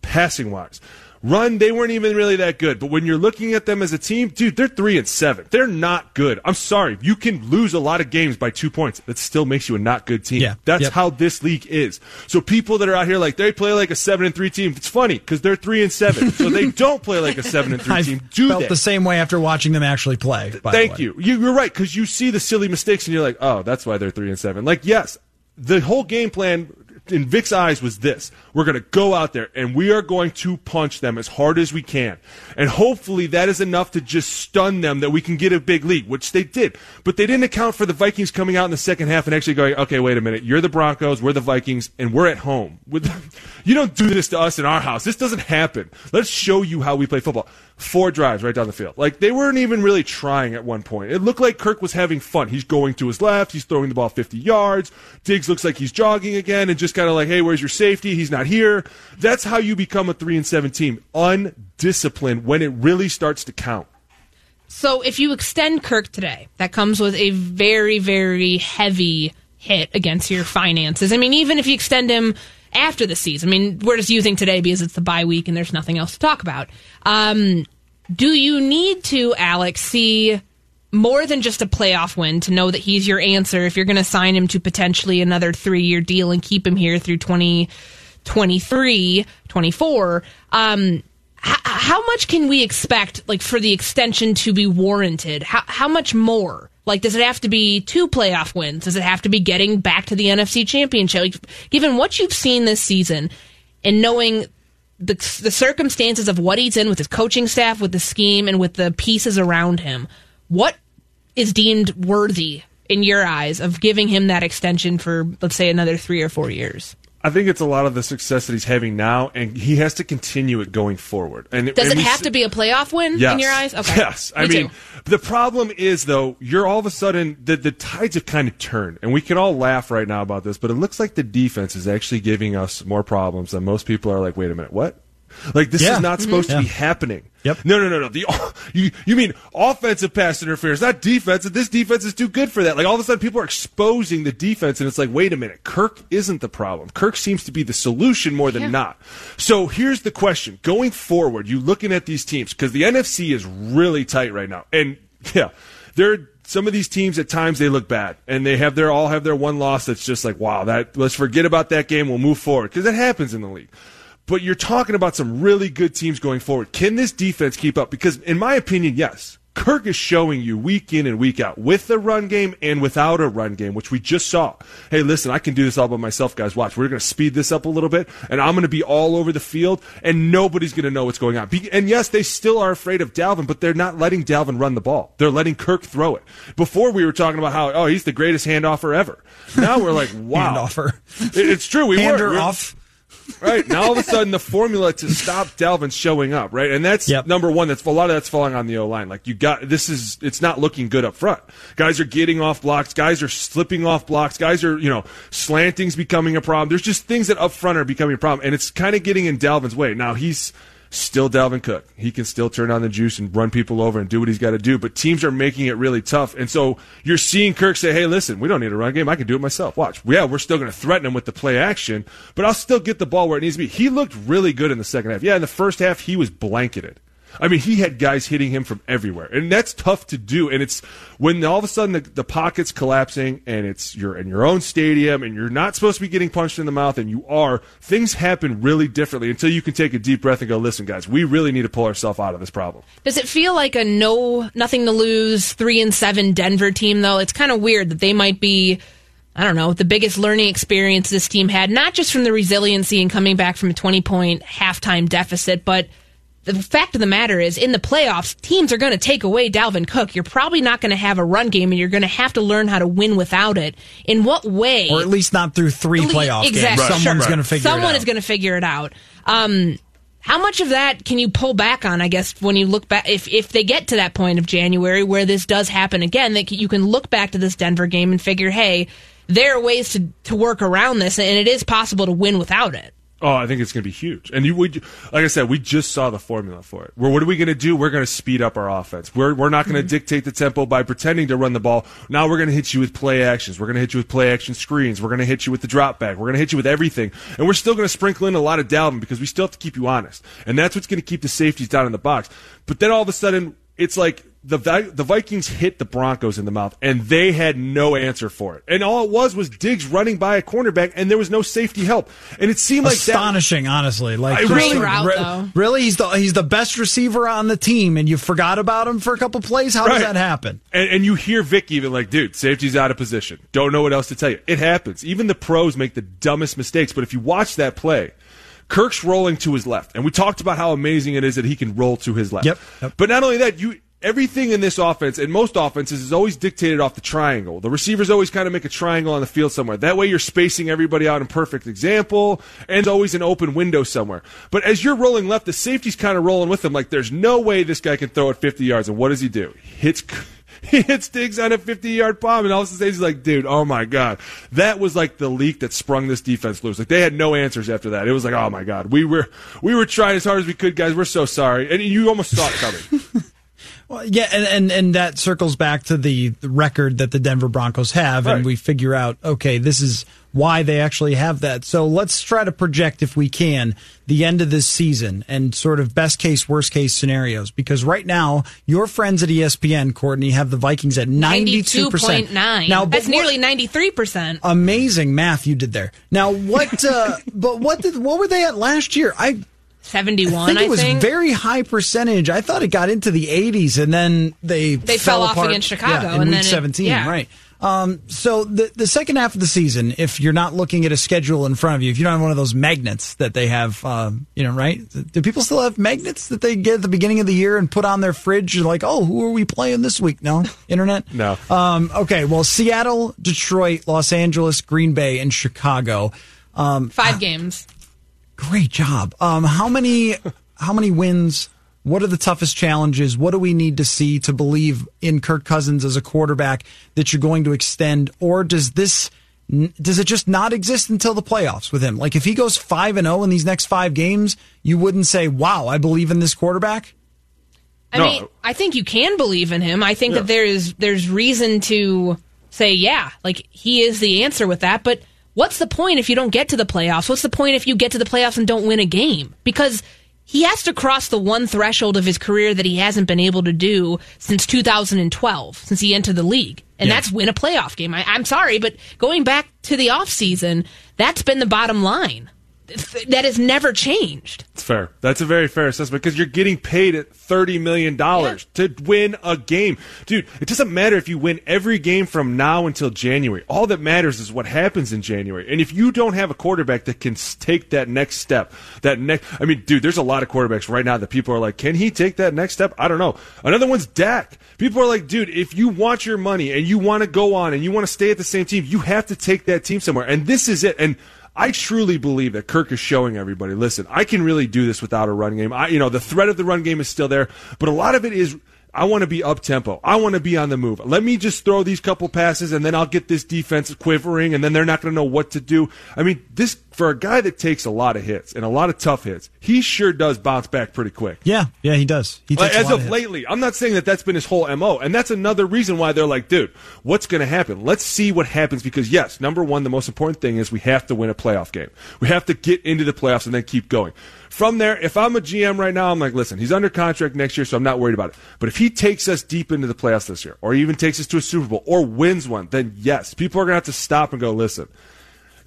passing-wise. Run, they weren't even really that good. But when you're looking at them as a team, dude, they're three and seven. They're not good. I'm sorry. You can lose a lot of games by two points. That still makes you a not good team. Yeah. That's yep. how this league is. So people that are out here like, they play like a seven and three team. It's funny because they're three and seven. So they don't play like a seven and three I team. Do felt they? The same way after watching them actually play. By Thank the way. you. You're right because you see the silly mistakes and you're like, oh, that's why they're three and seven. Like, yes, the whole game plan in Vic's eyes was this. We're going to go out there, and we are going to punch them as hard as we can. And hopefully that is enough to just stun them that we can get a big lead, which they did. But they didn't account for the Vikings coming out in the second half and actually going, okay, wait a minute. You're the Broncos, we're the Vikings, and we're at home. You don't do this to us in our house. This doesn't happen. Let's show you how we play football. Four drives right down the field. Like, they weren't even really trying at one point. It looked like Kirk was having fun. He's going to his left. He's throwing the ball fifty yards. Diggs looks like he's jogging again and just kind of like, hey, where's your safety? He's not here. That's how you become a three and seven team. Undisciplined when it really starts to count. So if you extend Kirk today, that comes with a very, very heavy hit against your finances. I mean, even if you extend him after the season. I mean, we're just using today because it's the bye week and there's nothing else to talk about. Um, do you need to, Alex, see more than just a playoff win to know that he's your answer if you're going to sign him to potentially another three-year deal and keep him here through twenty twenty-three, twenty-four? Um, h- how much can we expect like for the extension to be warranted? How, how much more? Like, does it have to be two playoff wins? Does it have to be getting back to the N F C Championship? Like, given what you've seen this season and knowing the, the circumstances of what he's in with his coaching staff, with the scheme, and with the pieces around him, what is deemed worthy in your eyes of giving him that extension for, let's say, another three or four years? I think it's a lot of the success that he's having now, and he has to continue it going forward. And does it and have to be a playoff win yes. in your eyes? Okay. Yes. I Me mean, too. The problem is, though, you're all of a sudden, the, the tides have kind of turned, and we can all laugh right now about this, but it looks like the defense is actually giving us more problems than most people are like, wait a minute, what? Like, this yeah. is not supposed mm-hmm. to yeah. be happening. Yep. No, no, no, no. The you, you mean offensive pass interference, not defense. This defense is too good for that. Like, all of a sudden, people are exposing the defense, and it's like, wait a minute. Kirk isn't the problem. Kirk seems to be the solution more than yeah. not. So here's the question. Going forward, you looking at these teams, because the N F C is really tight right now. And, yeah, there are some of these teams at times they look bad, and they have their all have their one loss that's just like, wow, that let's forget about that game. We'll move forward, because that happens in the league. But you're talking about some really good teams going forward. Can this defense keep up? Because, in my opinion, yes. Kirk is showing you week in and week out with a run game and without a run game, which we just saw. Hey, listen, I can do this all by myself, guys. Watch, we're going to speed this up a little bit, and I'm going to be all over the field, and nobody's going to know what's going on. And, yes, they still are afraid of Dalvin, but they're not letting Dalvin run the ball. They're letting Kirk throw it. Before, we were talking about how, oh, he's the greatest handoffer ever. Now we're like, wow. Handoffer. It's true. We Hander were. Off. Right. Now all of a sudden the formula to stop Dalvin showing up, right? And that's yep. number one, that's a lot of that's falling on the O line. Like you got this is it's not looking good up front. Guys are getting off blocks, guys are slipping off blocks, guys are, you know, slanting's becoming a problem. There's just things that up front are becoming a problem, and it's kind of getting in Dalvin's way. Now he's still Dalvin Cook. He can still turn on the juice and run people over and do what he's got to do, but teams are making it really tough. And so you're seeing Kirk say, hey, listen, we don't need a run game. I can do it myself. Watch. Yeah, we're still going to threaten him with the play action, but I'll still get the ball where it needs to be. He looked really good in the second half. Yeah, in the first half, he was blanketed. I mean, he had guys hitting him from everywhere, and that's tough to do. And it's when all of a sudden the, the pocket's collapsing, and it's you're in your own stadium, and you're not supposed to be getting punched in the mouth, and you are. Things happen really differently until you can take a deep breath and go, "Listen, guys, we really need to pull ourselves out of this problem." Does it feel like a no, nothing to lose, three and seven Denver team though? It's kind of weird that they might be. I don't know, the biggest learning experience this team had, not just from the resiliency and coming back from a twenty-point halftime deficit, but. The fact of the matter is, in the playoffs, teams are going to take away Dalvin Cook. You're probably not going to have a run game, and you're going to have to learn how to win without it. In what way? Or at least not through three least, playoff exactly, games. Right, Someone's right. going to figure Someone it out. Someone is going to figure it out. Um, how much of that can you pull back on, I guess, when you look back? If, if they get to that point of January where this does happen again, that you can look back to this Denver game and figure, hey, there are ways to, to work around this, and it is possible to win without it. Oh, I think it's going to be huge. And you, we, like I said, we just saw the formula for it. Where what are we going to do? We're going to speed up our offense. We're we're not going to mm-hmm. dictate the tempo by pretending to run the ball. Now we're going to hit you with play actions. We're going to hit you with play action screens. We're going to hit you with the drop back. We're going to hit you with everything. And we're still going to sprinkle in a lot of Dalvin because we still have to keep you honest. And that's what's going to keep the safeties down in the box. But then all of a sudden, it's like the the Vikings hit the Broncos in the mouth, and they had no answer for it. And all it was was Diggs running by a cornerback, and there was no safety help. And it seemed like astonishing, that, honestly. Like really, route, re- really, he's the he's the best receiver on the team, and you forgot about him for a couple plays. How right. does that happen? And, and you hear Vic even like, dude, safety's out of position. Don't know what else to tell you. It happens. Even the pros make the dumbest mistakes. But if you watch that play. Kirk's rolling to his left, and we talked about how amazing it is that he can roll to his left. Yep, yep. But not only that, you everything in this offense, and most offenses, is always dictated off the triangle. The receivers always kind of make a triangle on the field somewhere. That way you're spacing everybody out in perfect example, and always an open window somewhere. But as you're rolling left, the safety's kind of rolling with him like there's no way this guy can throw it fifty yards. And what does he do? Hits He hits Diggs on a fifty-yard bomb, and all of a sudden he's like, dude, oh, my God. That was like the leak that sprung this defense loose. Like, they had no answers after that. It was like, oh, my God. We were we were trying as hard as we could, guys. We're so sorry. And you almost saw it coming. Well, yeah, and, and, and that circles back to the record that the Denver Broncos have, right. and we figure out, okay, this is why they actually have that. So let's try to project, if we can, the end of this season and sort of best case, worst case scenarios. Because right now, your friends at E S P N, Courtney, have the Vikings at ninety-two percent. ninety-two point nine. Now, that's what, nearly ninety-three percent. Amazing math you did there. Now, what? uh, but what did what were they at last year? I. seventy-one, I think. It I was think. Very high percentage. I thought it got into the eighties, and then they They fell, fell off apart, against Chicago. Yeah, in and week then seventeen, it, yeah. right. Um, so the the second half of the season, if you're not looking at a schedule in front of you, if you don't have one of those magnets that they have, um, you know, right? Do people still have magnets that they get at the beginning of the year and put on their fridge? You're like, oh, who are we playing this week? No? Internet? No. Um, okay, well, Seattle, Detroit, Los Angeles, Green Bay, and Chicago. Um, Five uh, games. Great job. Um, how many how many wins? What are the toughest challenges? What do we need to see to believe in Kirk Cousins as a quarterback that you're going to extend? Or does this does it just not exist until the playoffs with him? Like if he goes five and zero in these next five games, you wouldn't say, "Wow, I believe in this quarterback." I no. mean, I think you can believe in him. I think yeah. that there is there's reason to say, "Yeah, like he is the answer with that," but. What's the point if you don't get to the playoffs? What's the point if you get to the playoffs and don't win a game? Because he has to cross the one threshold of his career that he hasn't been able to do since two thousand twelve, since he entered the league. And yeah. that's win a playoff game. I, I'm sorry, but going back to the offseason, that's been the bottom line. That has never changed. It's fair. That's a very fair assessment because you're getting paid at thirty million dollars yeah. to win a game. Dude, it doesn't matter if you win every game from now until January. All that matters is what happens in January. And if you don't have a quarterback that can take that next step, that next, I mean, dude, there's a lot of quarterbacks right now that people are like, can he take that next step? I don't know. Another one's Dak. People are like, dude, if you want your money and you want to go on and you want to stay at the same team, you have to take that team somewhere. And this is it. And I truly believe that Kirk is showing everybody, listen, I can really do this without a run game. I, you know, the threat of the run game is still there, but a lot of it is I want to be up-tempo. I want to be on the move. Let me just throw these couple passes, and then I'll get this defense quivering, and then they're not going to know what to do. I mean, this for a guy that takes a lot of hits and a lot of tough hits, he sure does bounce back pretty quick. Yeah, yeah, he does. He takes As of lately, I'm not saying that that's been his whole M O, and that's another reason why they're like, dude, what's going to happen? Let's see what happens because, yes, number one, the most important thing is we have to win a playoff game. We have to get into the playoffs and then keep going. From there, if I'm a G M right now, I'm like, listen, he's under contract next year, so I'm not worried about it. But if he takes us deep into the playoffs this year, or even takes us to a Super Bowl, or wins one, then yes, people are going to have to stop and go, listen,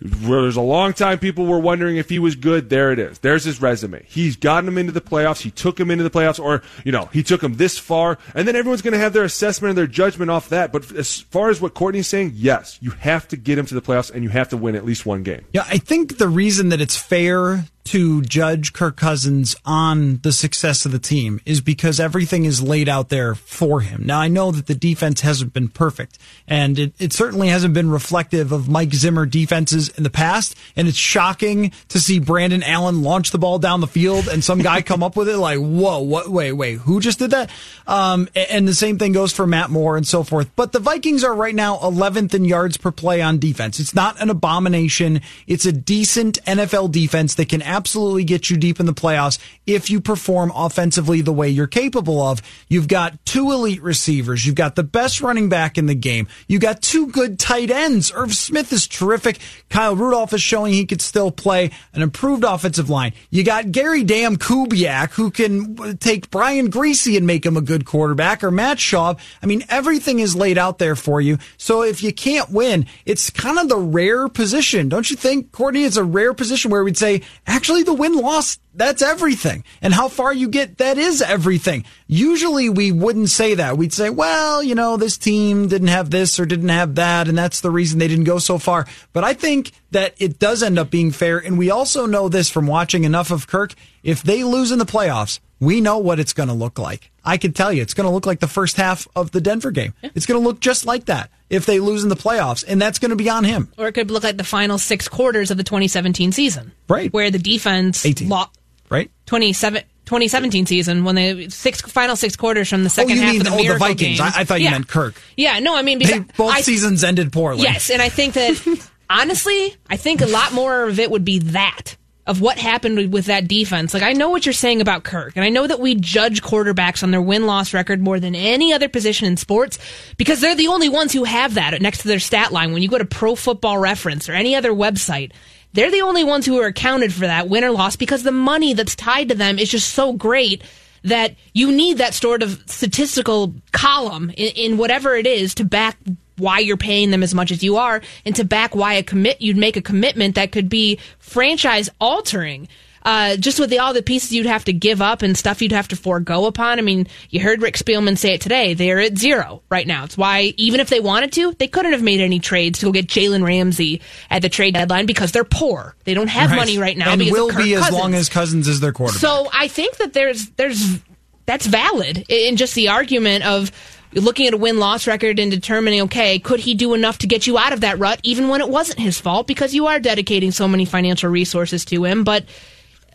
there's a long time people were wondering if he was good. There it is. There's his resume. He's gotten him into the playoffs. He took him into the playoffs, or, you know, he took him this far. And then everyone's going to have their assessment and their judgment off that. But as far as what Courtney's saying, yes, you have to get him to the playoffs, and you have to win at least one game. Yeah, I think the reason that it's fair to judge Kirk Cousins on the success of the team is because everything is laid out there for him. Now, I know that the defense hasn't been perfect, and it, it certainly hasn't been reflective of Mike Zimmer defenses in the past, and it's shocking to see Brandon Allen launch the ball down the field and some guy come up with it like, whoa, what? wait, wait, who just did that? Um, and the same thing goes for Matt Moore and so forth. But the Vikings are right now eleventh in yards per play on defense. It's not an abomination. It's a decent N F L defense that can absolutely get you deep in the playoffs if you perform offensively the way you're capable of. You've got two elite receivers. You've got the best running back in the game. You've got two good tight ends. Irv Smith is terrific. Kyle Rudolph is showing he could still play. An improved offensive line. You got Gary damn Kubiak, who can take Brian Griese and make him a good quarterback, or Matt Schaub. I mean, everything is laid out there for you. So if you can't win, it's kind of the rare position, don't you think, Courtney? It's a rare position where we'd say, actually, Actually, the win-loss, that's everything. And how far you get, that is everything. Usually we wouldn't say that. We'd say, well, you know, this team didn't have this or didn't have that, and that's the reason they didn't go so far. But I think that it does end up being fair. And we also know this from watching enough of Kirk. If they lose in the playoffs, we know what it's going to look like. I can tell you, it's going to look like the first half of the Denver game. Yeah. It's going to look just like that if they lose in the playoffs, and that's going to be on him. Or it could look like the final six quarters of the twenty seventeen season. Right. Where the defense lost. Right. twenty-seven, twenty seventeen season, when the six, final six quarters from the second oh, half mean, of the oh, miracle the Vikings. Games. I, I thought you yeah. meant Kirk. Yeah, no, I mean, because they, both I, seasons ended poorly. Yes, and I think that, honestly, I think a lot more of it would be that. Of what happened with that defense. Like, I know what you're saying about Kirk, and I know that we judge quarterbacks on their win-loss record more than any other position in sports because they're the only ones who have that next to their stat line. When you go to Pro Football Reference or any other website, they're the only ones who are accounted for that win or loss because the money that's tied to them is just so great that you need that sort of statistical column in, in whatever it is to back why you're paying them as much as you are, and to back why a commit you'd make a commitment that could be franchise-altering, uh, just with the, all the pieces you'd have to give up and stuff you'd have to forego upon. I mean, you heard Rick Spielman say it today. They're at zero right now. It's why, even if they wanted to, they couldn't have made any trades to go get Jalen Ramsey at the trade deadline because they're poor. They don't have right. money right now. And because will of Kirk be Cousins. As long as Cousins is their quarterback. So I think that there's there's that's valid in just the argument of looking at a win-loss record and determining, okay, could he do enough to get you out of that rut, even when it wasn't his fault, because you are dedicating so many financial resources to him. But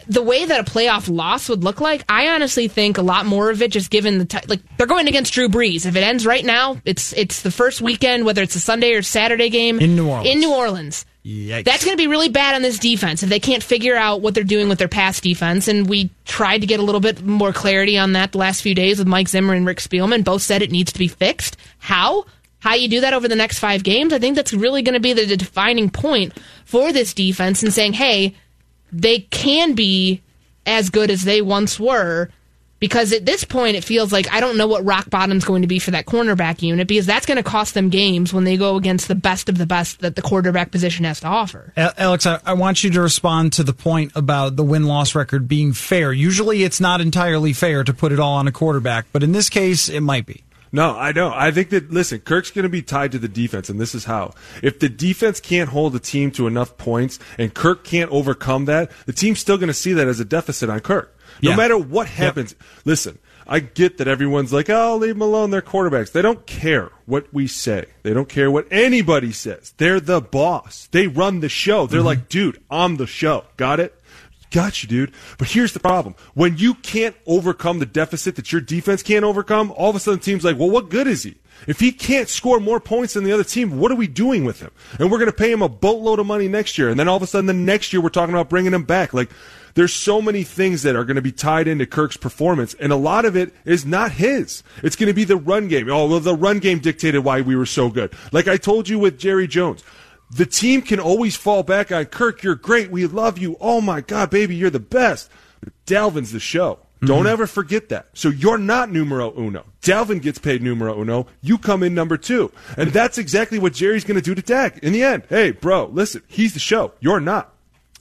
the way that a playoff loss would look like, I honestly think a lot more of it, just given the t- like they're going against Drew Brees. If it ends right now, it's it's the first weekend, whether it's a Sunday or Saturday game in New Orleans. In New Orleans. Yikes. That's going to be really bad on this defense if they can't figure out what they're doing with their pass defense. And we tried to get a little bit more clarity on that the last few days with Mike Zimmer and Rick Spielman. Both said it needs to be fixed. How? How you do that over the next five games? I think that's really going to be the defining point for this defense and saying, hey, they can be as good as they once were. Because at this point, it feels like I don't know what rock bottom's going to be for that cornerback unit, because that's going to cost them games when they go against the best of the best that the quarterback position has to offer. Alex, I, I want you to respond to the point about the win-loss record being fair. Usually it's not entirely fair to put it all on a quarterback, but in this case, it might be. No, I don't. I think that, listen, Kirk's going to be tied to the defense, and this is how. If the defense can't hold the team to enough points and Kirk can't overcome that, the team's still going to see that as a deficit on Kirk. No yeah. matter what happens, yep. listen, I get that everyone's like, oh, leave them alone. They're quarterbacks. They don't care what we say. They don't care what anybody says. They're the boss. They run the show. They're mm-hmm. like, dude, I'm the show. Got it? Got you, dude. But here's the problem. When you can't overcome the deficit that your defense can't overcome, all of a sudden the team's like, well, what good is he? If he can't score more points than the other team, what are we doing with him? And we're going to pay him a boatload of money next year. And then all of a sudden the next year we're talking about bringing him back. Like, there's so many things that are going to be tied into Kirk's performance, and a lot of it is not his. It's going to be the run game. Oh, well, the run game dictated why we were so good. Like I told you with Jerry Jones, the team can always fall back on Kirk. You're great. We love you. Oh, my God, baby, you're the best. But Dalvin's the show. Don't mm-hmm. ever forget that. So you're not numero uno. Dalvin gets paid numero uno. You come in number two. And that's exactly what Jerry's going to do to Dak in the end. Hey, bro, listen, he's the show. You're not.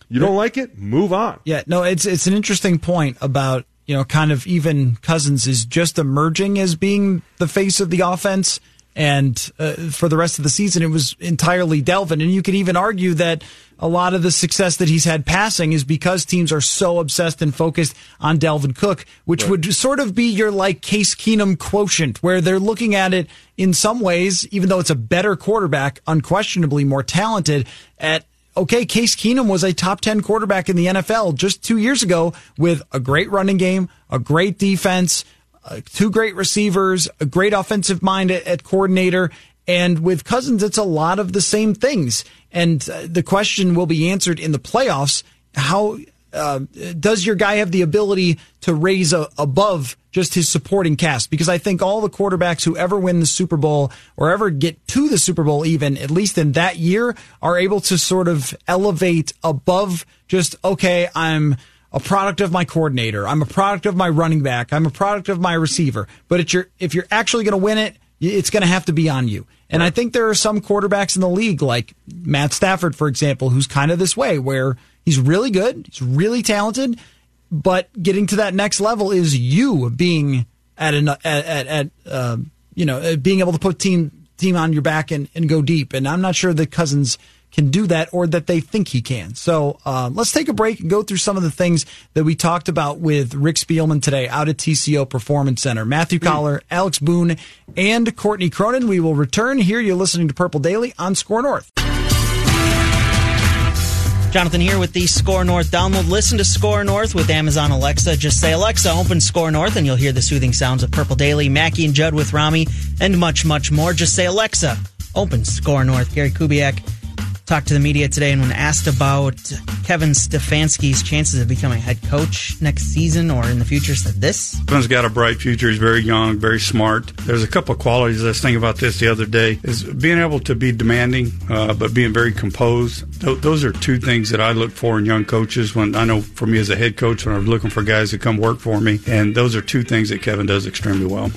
You don't like it? Move on. Yeah, no, it's it's an interesting point about, you know, kind of even Cousins is just emerging as being the face of the offense. And uh, for the rest of the season, it was entirely Dalvin. And you could even argue that a lot of the success that he's had passing is because teams are so obsessed and focused on Dalvin Cook, which right. would sort of be your like Case Keenum quotient, where they're looking at it in some ways, even though it's a better quarterback, unquestionably more talented at. Okay, Case Keenum was a top ten quarterback in the N F L just two years ago with a great running game, a great defense, uh, two great receivers, a great offensive mind at, at coordinator. And with Cousins, it's a lot of the same things. And uh, the question will be answered in the playoffs. How uh, does your guy have the ability to raise a, above just his supporting cast? Because I think all the quarterbacks who ever win the Super Bowl or ever get to the Super Bowl, even at least in that year, are able to sort of elevate above just, okay, I'm a product of my coordinator. I'm a product of my running back. I'm a product of my receiver. But it's your, if you're actually going to win it, it's going to have to be on you. And right. I think there are some quarterbacks in the league, like Matt Stafford, for example, who's kind of this way, where he's really good, he's really talented, but getting to that next level is you being at an at at, at uh, you know being able to put team team on your back and, and go deep. And I'm not sure that Cousins can do that, or that they think he can. So um, let's take a break and go through some of the things that we talked about with Rick Spielman today out at T C O Performance Center. Matthew Coller, Alex Boone, and Courtney Cronin. We will return here. You're listening to Purple Daily on Score North. Jonathan here with the Score North download. Listen to Score North with Amazon Alexa. Just say, Alexa, open Score North, and you'll hear the soothing sounds of Purple Daily, Mackie and Judd with Rami, and much, much more. Just say, Alexa, open Score North. Gary Kubiak talked to the media today, and when asked about Kevin Stefanski's chances of becoming head coach next season or in the future, said this. Kevin's got a bright future. He's very young, very smart. There's a couple of qualities. I was thinking about this the other day, is being able to be demanding, uh, but being very composed. Th- those are two things that I look for in young coaches. When I know for me as a head coach, when I'm looking for guys to come work for me, and those are two things that Kevin does extremely well.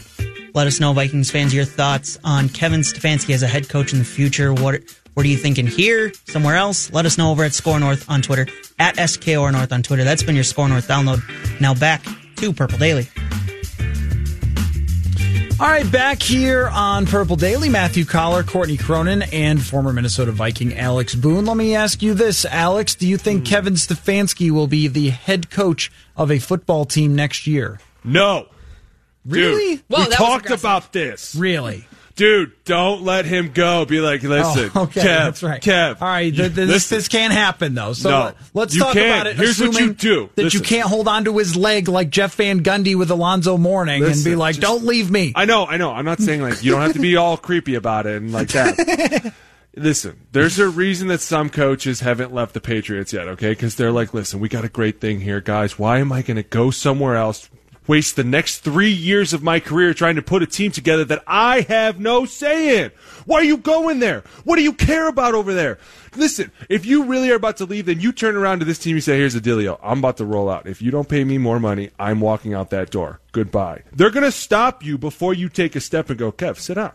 Let us know, Vikings fans, your thoughts on Kevin Stefanski as a head coach in the future. What What are you thinking, here, somewhere else? Let us know over at Score North on Twitter, at S K O R North on Twitter. That's been your Score North download. Now back to Purple Daily. All right, back here on Purple Daily, Matthew Coller, Courtney Cronin, and former Minnesota Viking Alex Boone. Let me ask you this, Alex. Do you think mm-hmm. Kevin Stefanski will be the head coach of a football team next year? No. Really? Dude, Whoa, we talked aggressive. about this. Really? Dude, don't let him go. Be like, listen, oh, okay, Kev, that's right. Kev. All right, th- th- this, this can't happen, though. So no, let's talk can. about it. Here's what you do. That listen. you can't hold on to his leg like Jeff Van Gundy with Alonzo Mourning listen, and be like, just, don't leave me. I know, I know. I'm not saying, like, you don't have to be all creepy about it and like that. Listen, there's a reason that some coaches haven't left the Patriots yet, okay? Because they're like, listen, we got a great thing here, guys. Why am I going to go somewhere else? Waste the next three years of my career trying to put a team together that I have no say in. Why are you going there? What do you care about over there? Listen, if you really are about to leave, then you turn around to this team and say, here's the dealio. I'm about to roll out. If you don't pay me more money, I'm walking out that door. Goodbye. They're going to stop you before you take a step and go, Kev, sit down.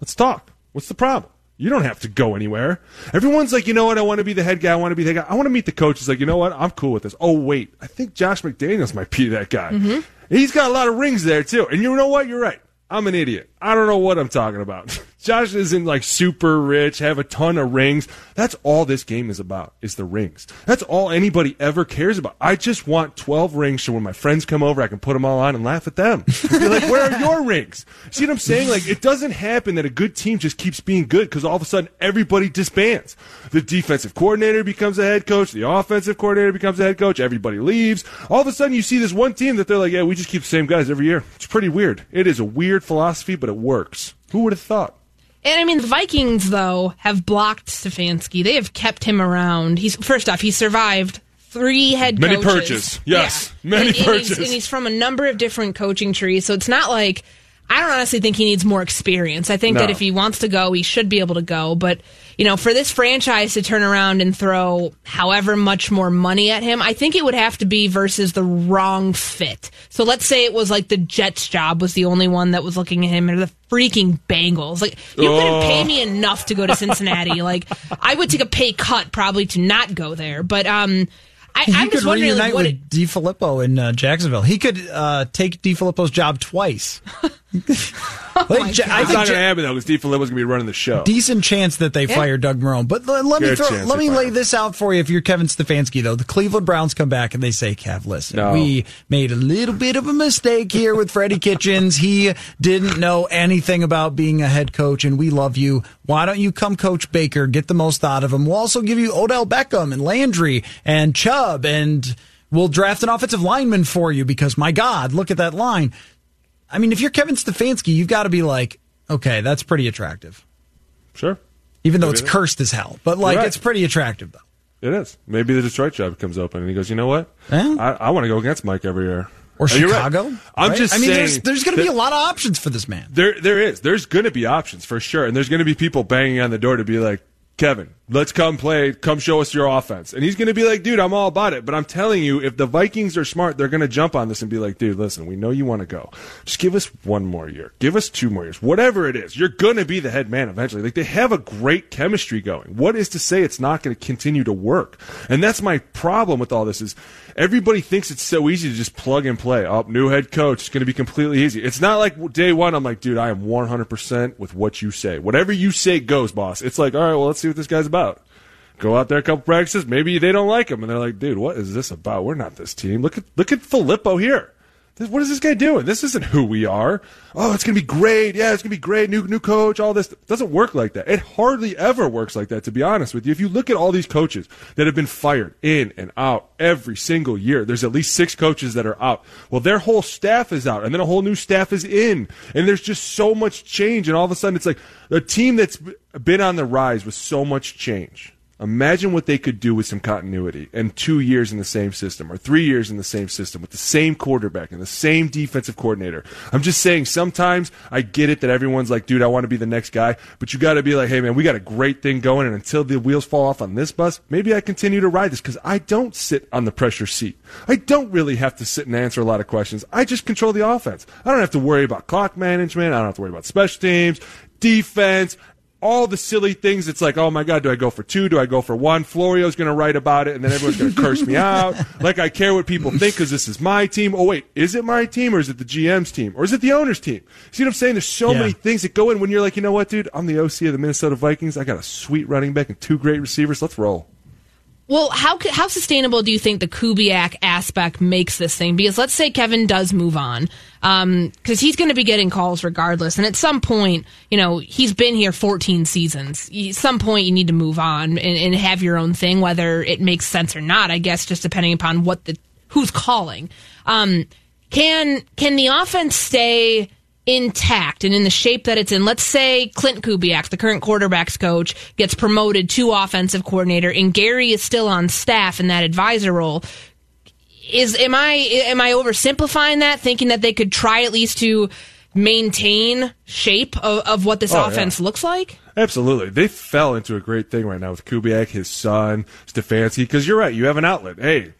Let's talk. What's the problem? You don't have to go anywhere. Everyone's like, you know what? I want to be the head guy. I want to be the head guy. I want to meet the coach. He's like, you know what? I'm cool with this. Oh, wait. I think Josh McDaniels might be that guy. Mm-hmm. He's got a lot of rings there, too. And you know what? You're right. I'm an idiot. I don't know what I'm talking about. Josh isn't like super rich, have a ton of rings. That's all this game is about, is the rings. That's all anybody ever cares about. I just want twelve rings so when my friends come over, I can put them all on and laugh at them. Be like, where are your rings? See what I'm saying? Like, it doesn't happen that a good team just keeps being good because all of a sudden everybody disbands. The defensive coordinator becomes a head coach. The offensive coordinator becomes a head coach. Everybody leaves. All of a sudden you see this one team that they're like, yeah, we just keep the same guys every year. It's pretty weird. It is a weird philosophy, but it works. Who would have thought? And, I mean, the Vikings, though, have blocked Stefanski. They have kept him around. He's First off, he survived three head coaches. Many purges. Yes, yeah. many and, purges. And he's, and he's from a number of different coaching trees, so it's not like... I don't honestly think he needs more experience. I think no. that if he wants to go, he should be able to go. But, you know, for this franchise to turn around and throw however much more money at him, I think it would have to be versus the wrong fit. So let's say it was like the Jets job was the only one that was looking at him, or the freaking Bengals. Like, you oh. couldn't pay me enough to go to Cincinnati. Like, I would take a pay cut probably to not go there. But, um... I, he I'm could just reunite like, what with it, DiFilippo in uh, Jacksonville. He could uh, take DiFilippo's job twice. oh like, ja- I it's think not going to happen though, because DiFilippo's going to be running the show. Decent chance that they yeah. fire Doug Marrone. But l- let Fair me throw, let me lay this out for you. If you're Kevin Stefanski, though, the Cleveland Browns come back and they say, "Kev, listen, no. we made a little bit of a mistake here with Freddie Kitchens. He didn't know anything about being a head coach, and we love you. Why don't you come coach Baker, get the most out of him? We'll also give you Odell Beckham and Landry and Chubb, and we'll draft an offensive lineman for you because, my God, look at that line." I mean, if you're Kevin Stefanski, you've got to be like, okay, that's pretty attractive. Sure. Even though Maybe it's it cursed as hell. But, like, right. it's pretty attractive, though. It is. Maybe the Detroit job comes open, and he goes, you know what? Eh? I, I want to go against Mike every year. Or Chicago. Right. I'm right? just saying. I mean, saying there's, there's going to be a lot of options for this man. There, There is. There's going to be options, for sure. And there's going to be people banging on the door to be like, Kevin, let's come play. Come show us your offense. And he's going to be like, dude, I'm all about it. But I'm telling you, if the Vikings are smart, they're going to jump on this and be like, dude, listen, we know you want to go. Just give us one more year. Give us two more years. Whatever it is, you're going to be the head man eventually. Like, they have a great chemistry going. What is to say it's not going to continue to work? And that's my problem with all this is everybody thinks it's so easy to just plug and play. Oh, new head coach. It's going to be completely easy. It's not like day one. I'm like, dude, I am one hundred percent with what you say. Whatever you say goes, boss. It's like, all right, well, let's see what this guy's about. Go out there a couple practices. Maybe they don't like him, and they're like, dude, what is this about? We're not this team. Look at look at Filippo here. This, what is this guy doing? This isn't who we are. Oh, it's going to be great. Yeah, it's going to be great. New new coach, all this. It doesn't work like that. It hardly ever works like that, to be honest with you. If you look at all these coaches that have been fired in and out every single year, there's at least six coaches that are out. Well, their whole staff is out, and then a whole new staff is in, and there's just so much change, and all of a sudden it's like a team that's been on the rise with so much change. Imagine what they could do with some continuity and two years in the same system or three years in the same system with the same quarterback and the same defensive coordinator. I'm just saying sometimes I get it that everyone's like, dude, I want to be the next guy. But you got to be like, hey, man, we got a great thing going. And until the wheels fall off on this bus, maybe I continue to ride this because I don't sit on the pressure seat. I don't really have to sit and answer a lot of questions. I just control the offense. I don't have to worry about clock management. I don't have to worry about special teams, defense, all the silly things. It's like, oh, my God, do I go for two? Do I go for one? Florio's going to write about it, and then everyone's going to curse me out. Like, I care what people think because this is my team. Oh, wait, is it my team, or is it the G M's team, or is it the owner's team? See what I'm saying? There's so yeah. many things that go in when you're like, you know what, dude? I'm the O C of the Minnesota Vikings. I got a sweet running back and two great receivers. Let's roll. Well, how how sustainable do you think the Kubiak aspect makes this thing? Because let's say Kevin does move on, because um, he's going to be getting calls regardless. And at some point, you know, he's been here fourteen seasons. At some point, you need to move on and, and have your own thing, whether it makes sense or not, I guess, just depending upon what the who's calling. Um, can can the offense stay intact and in the shape that it's in? Let's say Clint Kubiak, the current quarterback's coach, gets promoted to offensive coordinator, and Gary is still on staff in that advisor role. Is am I am I oversimplifying that, thinking that they could try at least to maintain shape of, of what this oh, offense yeah. looks like? Absolutely. They fell into a great thing right now with Kubiak, his son, Stefanski, because you're right, you have an outlet. Hey,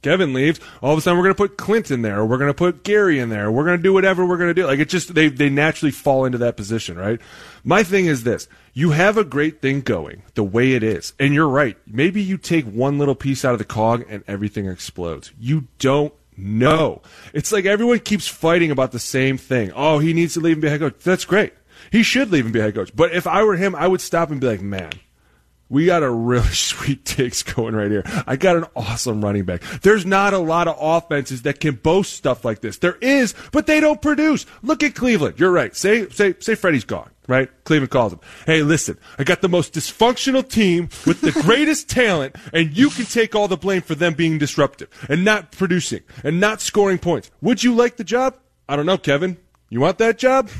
Kevin leaves, all of a sudden we're going to put Clint in there, or we're going to put Gary in there, or we're going to do whatever we're going to do. Like, it just, they, they naturally fall into that position, right? My thing is this. You have a great thing going the way it is. And you're right. Maybe you take one little piece out of the cog and everything explodes. You don't know. It's like everyone keeps fighting about the same thing. Oh, he needs to leave and be head coach. That's great. He should leave and be head coach. But if I were him, I would stop and be like, man, we got a really sweet Diggs going right here. I got an awesome running back. There's not a lot of offenses that can boast stuff like this. There is, but they don't produce. Look at Cleveland. You're right. Say say say Freddie's gone, right? Cleveland calls him. Hey, listen, I got the most dysfunctional team with the greatest talent, and you can take all the blame for them being disruptive and not producing and not scoring points. Would you like the job? I don't know, Kevin. You want that job?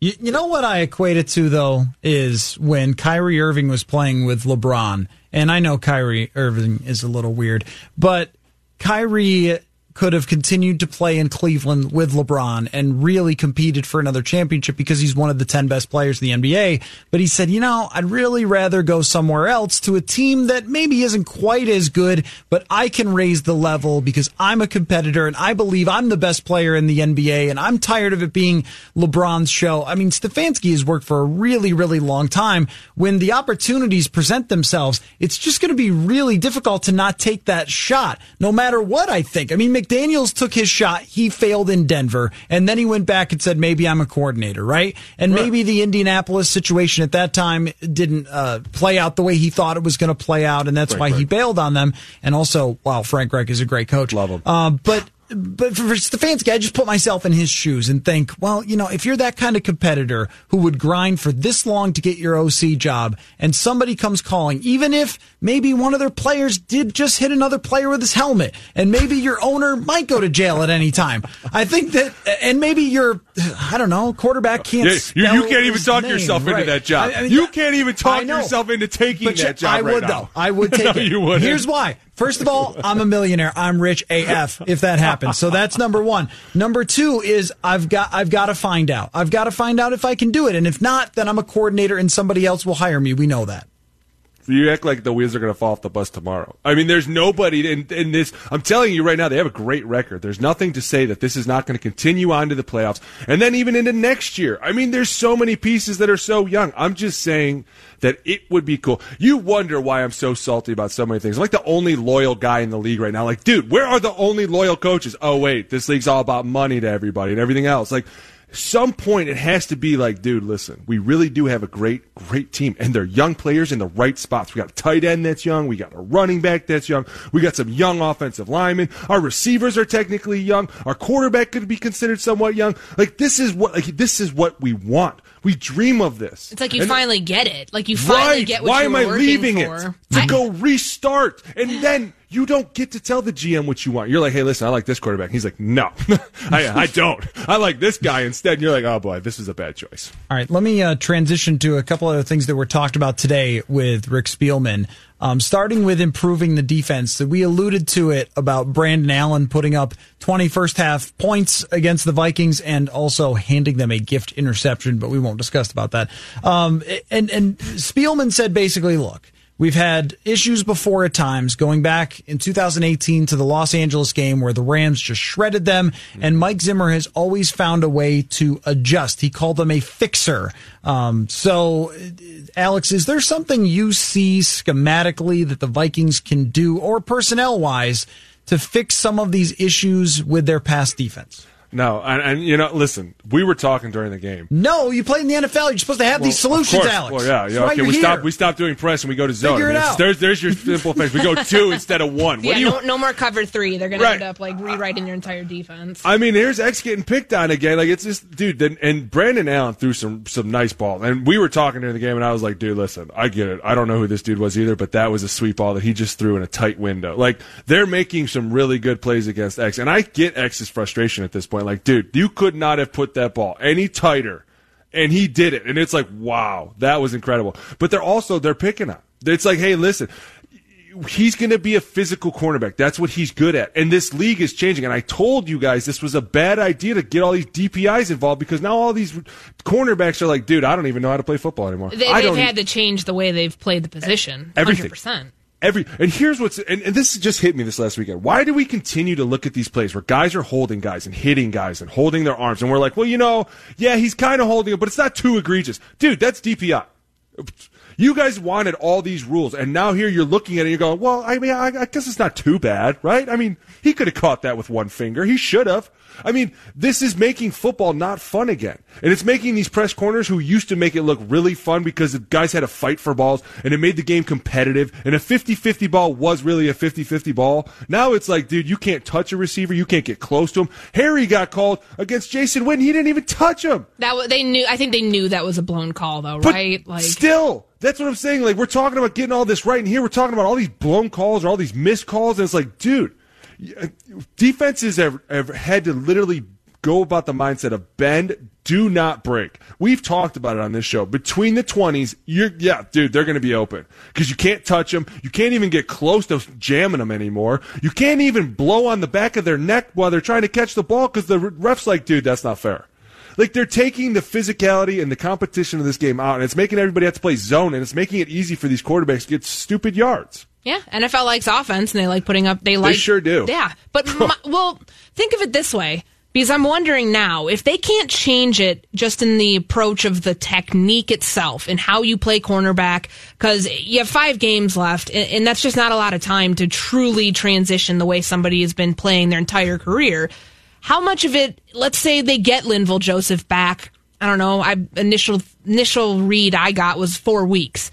You, you know what I equate it to, though, is when Kyrie Irving was playing with LeBron. And I know Kyrie Irving is a little weird, but Kyrie could have continued to play in Cleveland with LeBron and really competed for another championship because he's one of the ten best players in the N B A. But he said, you know, I'd really rather go somewhere else to a team that maybe isn't quite as good, but I can raise the level because I'm a competitor and I believe I'm the best player in the N B A, and I'm tired of it being LeBron's show. I mean, Stefanski has worked for a really, really long time. When the opportunities present themselves, it's just going to be really difficult to not take that shot, no matter what I think. I mean, make Daniels took his shot. He failed in Denver, and then he went back and said, maybe I'm a coordinator, right? And right. Maybe the Indianapolis situation at that time didn't uh, play out the way he thought it was going to play out, and that's Frank why Reich. He bailed on them. And also, wow, Frank Reich is a great coach. Love him. Uh, but, but for Stefanski, I just put myself in his shoes and think, well, you know, if you're that kind of competitor who would grind for this long to get your O C job, and somebody comes calling, even if maybe one of their players did just hit another player with his helmet, and maybe your owner might go to jail at any time. I think that, and maybe your, I don't know, quarterback can't yeah, spell You can't even talk name, yourself right. into that job. I mean, you can't even talk yourself into taking but that job I right would, now. Though. I would take no, it. You wouldn't. Here's why. First of all, I'm a millionaire. I'm rich A F if that happens. So that's number one. Number two is I've got I've got to find out. I've got to find out if I can do it. And if not, then I'm a coordinator and somebody else will hire me. We know that. You act like the wheels are going to fall off the bus tomorrow. I mean, there's nobody in, in this. I'm telling you right now, they have a great record. There's nothing to say that this is not going to continue on to the playoffs. And then even into next year. I mean, there's so many pieces that are so young. I'm just saying that it would be cool. You wonder why I'm so salty about so many things. I'm like the only loyal guy in the league right now. Like, dude, where are the only loyal coaches? Oh, wait, this league's all about money to everybody and everything else. Like, some point it has to be like, dude, listen, we really do have a great, great team, and they're young players in the right spots. We got a tight end that's young. We got a running back that's young. We got some young offensive linemen. Our receivers are technically young. Our quarterback could be considered somewhat young. Like, this is what, like, this is what we want. We dream of this. It's like you and, finally get it. Like, you finally right, get what why you're am I leaving for. It to I, go restart, and then you don't get to tell the G M what you want. You're like, hey, listen, I like this quarterback. And he's like, no, I, I don't. I like this guy instead. And you're like, oh, boy, this is a bad choice. All right, let me uh, transition to a couple other things that were talked about today with Rick Spielman. Um, starting with improving the defense, that we alluded to it about Brandon Allen putting up twenty first half points against the Vikings and also handing them a gift interception, but we won't discuss about that. Um, and, and Spielman said basically, look, we've had issues before at times, going back in two thousand eighteen to the Los Angeles game where the Rams just shredded them, and Mike Zimmer has always found a way to adjust. He called them a fixer. Um, so, Alex, is there something you see schematically that the Vikings can do, or personnel-wise, to fix some of these issues with their pass defense? No, and, and, you know, listen, we were talking during the game. No, you play in the N F L. You're supposed to have well, these solutions, Alex. Well, yeah, yeah. Okay, we here. stop. We stop doing press and we go to zone. Figure it I mean, out. There's, there's your simple fix. We go two instead of one. What yeah, do you... no, no more cover three. They're going right. to end up like rewriting your entire defense. I mean, here's X getting picked on again. Like, it's just, dude. And Brandon Allen threw some some nice balls. And we were talking during the game, and I was like, dude, listen, I get it. I don't know who this dude was either, but that was a sweet ball that he just threw in a tight window. Like, they're making some really good plays against X, and I get X's frustration at this point. Like, dude, you could not have put that ball any tighter, and he did it. And it's like, wow, that was incredible. But they're also, they're picking up. It's like, hey, listen, he's going to be a physical cornerback. That's what he's good at. And this league is changing. And I told you guys this was a bad idea to get all these D P Is involved, because now all these cornerbacks are like, dude, I don't even know how to play football anymore. They, they've I don't had even... to change the way they've played the position. Everything. one hundred percent. Every and here's what's and, and this just hit me this last weekend. Why do we continue to look at these plays where guys are holding guys and hitting guys and holding their arms, and we're like, well, you know, yeah, he's kind of holding it, but it's not too egregious, dude. That's D P I. You guys wanted all these rules, and now here you're looking at it and you're going, well, I mean, I, I guess it's not too bad, right? I mean, he could have caught that with one finger. He should have. I mean, this is making football not fun again. And it's making these press corners who used to make it look really fun because the guys had to fight for balls, and it made the game competitive, and a fifty-fifty ball was really a fifty-fifty ball. Now it's like, dude, you can't touch a receiver. You can't get close to him. Harry got called against Jason Witten. He didn't even touch him. That they knew. I think they knew that was a blown call, though, but right? Like still. That's what I'm saying. Like, we're talking about getting all this right, and here we're talking about all these blown calls or all these missed calls, and it's like, dude, defenses have, have had to literally go about the mindset of bend, do not break. We've talked about it on this show. Between the twenties, you're yeah, dude, they're going to be open because you can't touch them. You can't even get close to jamming them anymore. You can't even blow on the back of their neck while they're trying to catch the ball because the ref's like, dude, that's not fair. Like, they're taking the physicality and the competition of this game out, and it's making everybody have to play zone, and it's making it easy for these quarterbacks to get stupid yards. Yeah, N F L likes offense, and they like putting up. They like they sure do. Yeah, but my, well, think of it this way, because I'm wondering now if they can't change it just in the approach of the technique itself and how you play cornerback, because you have five games left, and that's just not a lot of time to truly transition the way somebody has been playing their entire career. How much of it, let's say they get Linval Joseph back, I don't know, I initial initial read I got was four weeks.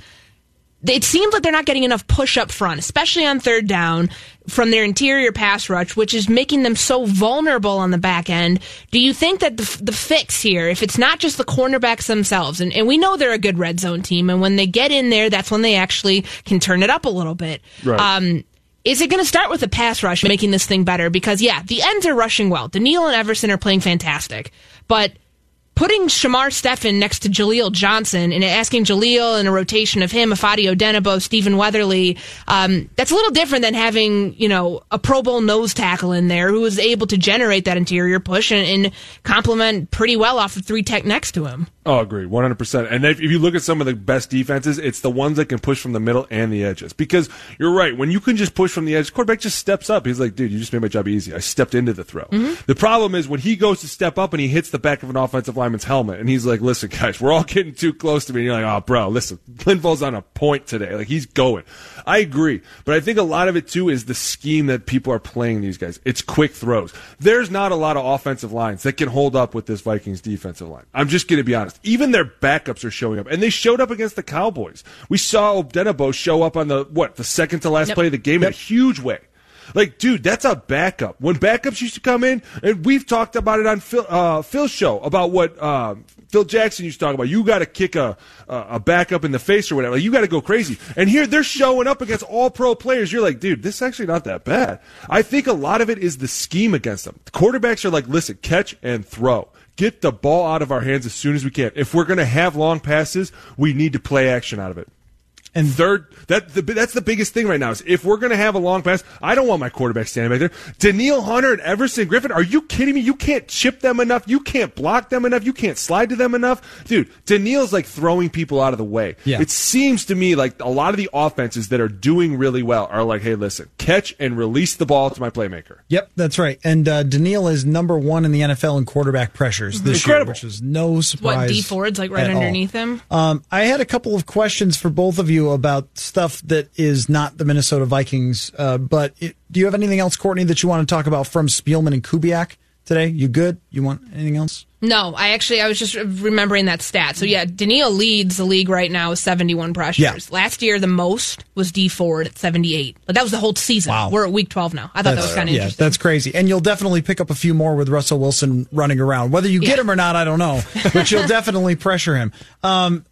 It seems like they're not getting enough push up front, especially on third down, from their interior pass rush, which is making them so vulnerable on the back end. Do you think that the, the fix here, if it's not just the cornerbacks themselves, and, and we know they're a good red zone team, and when they get in there, that's when they actually can turn it up a little bit. Right. Um Is it going to start with a pass rush making this thing better? Because, yeah, the ends are rushing well. Daniil and Everson are playing fantastic. But putting Shamar Stephen next to Jaleel Johnson and asking Jaleel in a rotation of him, Ifeadi Odenigbo, Stephen Weatherly, um, that's a little different than having, you know, a Pro Bowl nose tackle in there who is able to generate that interior push and, and complement pretty well off of three tech next to him. Oh, agreed, one hundred percent. And if you look at some of the best defenses, it's the ones that can push from the middle and the edges. Because you're right, when you can just push from the edge, quarterback just steps up. He's like, dude, you just made my job easy. I stepped into the throw. Mm-hmm. The problem is when he goes to step up and he hits the back of an offensive lineman's helmet, and he's like, listen, guys, we're all getting too close to me. And you're like, oh, bro, listen, Linval's on a point today. Like, he's going. I agree. But I think a lot of it, too, is the scheme that people are playing these guys. It's quick throws. There's not a lot of offensive lines that can hold up with this Vikings defensive line. I'm just going to be honest. Even their backups are showing up, and they showed up against the Cowboys. We saw Odenigbo show up on the what the second to last yep. play of the game yep. in a huge way. Like, dude, that's a backup. When backups used to come in, and we've talked about it on Phil, uh, Phil's show about what uh, Phil Jackson used to talk about. You got to kick a a backup in the face or whatever. Like, you got to go crazy. And here they're showing up against all pro players. You're like, dude, this is actually not that bad. I think a lot of it is the scheme against them. The quarterbacks are like, listen, catch and throw. Get the ball out of our hands as soon as we can. If we're going to have long passes, we need to play action out of it. And third, that the, that's the biggest thing right now is if we're going to have a long pass, I don't want my quarterback standing back there. Danielle Hunter and Everson Griffin, are you kidding me? You can't chip them enough. You can't block them enough. You can't slide to them enough. Dude, Danielle's like throwing people out of the way. Yeah. It seems to me like a lot of the offenses that are doing really well are like, hey, listen, catch and release the ball to my playmaker. Yep, that's right. And uh, Danielle is number one in the N F L in quarterback pressers this Incredible. year, which is no surprise. What, Dee Ford's like right underneath all. him? Um, I had a couple of questions for both of you about stuff that is not the Minnesota Vikings, uh, but it, do you have anything else, Courtney, that you want to talk about from Spielman and Kubiak today? You good? You want anything else? No, I actually, I was just remembering that stat. So, yeah, Daniil leads the league right now with seventy-one pressures. Yeah. Last year, the most was Dee Ford at seventy-eight. But that was the whole season. Wow. We're at week twelve now. I thought that's, that was kind of yeah, interesting. That's crazy. And you'll definitely pick up a few more with Russell Wilson running around. Whether you get yeah. him or not, I don't know. But you'll definitely pressure him. Um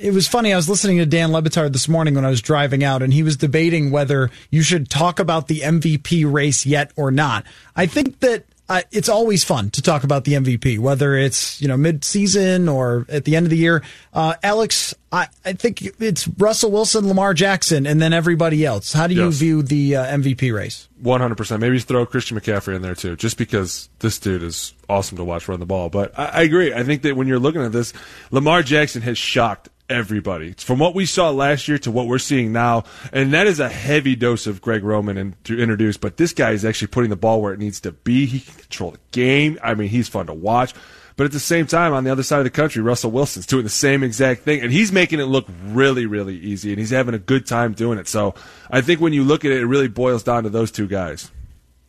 It was funny. I was listening to Dan Le Batard this morning when I was driving out, and he was debating whether you should talk about the M V P race yet or not. I think that uh, it's always fun to talk about the M V P, whether it's, you know, mid-season or at the end of the year. Uh, Alex, I, I think it's Russell Wilson, Lamar Jackson, and then everybody else. How do you yes. view the uh, M V P race? one hundred percent. Maybe throw Christian McCaffrey in there, too, just because this dude is awesome to watch run the ball. But I, I agree. I think that when you're looking at this, Lamar Jackson has shocked everybody. From what we saw last year to what we're seeing now, and that is a heavy dose of Greg Roman in, to introduce, but this guy is actually putting the ball where it needs to be. He can control the game. I mean, he's fun to watch. But at the same time, on the other side of the country, Russell Wilson's doing the same exact thing, and he's making it look really, really easy, and he's having a good time doing it. So I think when you look at it, it really boils down to those two guys.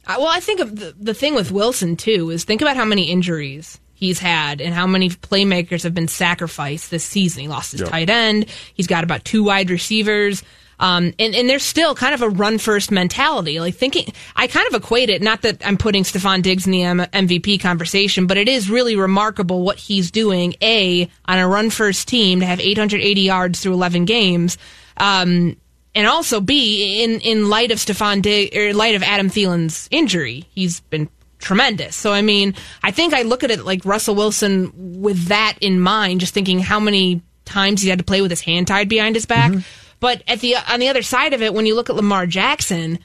Well, I think of the, the thing with Wilson, too, is think about how many injuries he's had and how many playmakers have been sacrificed this season. He lost his yep. tight end. He's got about two wide receivers. Um, and, and there's still kind of a run-first mentality. Like thinking, I kind of equate it, not that I'm putting Stephon Diggs in the M- M V P conversation, but it is really remarkable what he's doing, A, on a run-first team to have eight hundred eighty yards through eleven games, um, and also, B, in, in light of Stephon Diggs, or in light of Adam Thielen's injury. He's been tremendous. So, I mean, I think I look at it like Russell Wilson with that in mind, just thinking how many times he had to play with his hand tied behind his back. Mm-hmm. But at the on the other side of it, when you look at Lamar Jackson,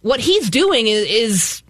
what he's doing is, is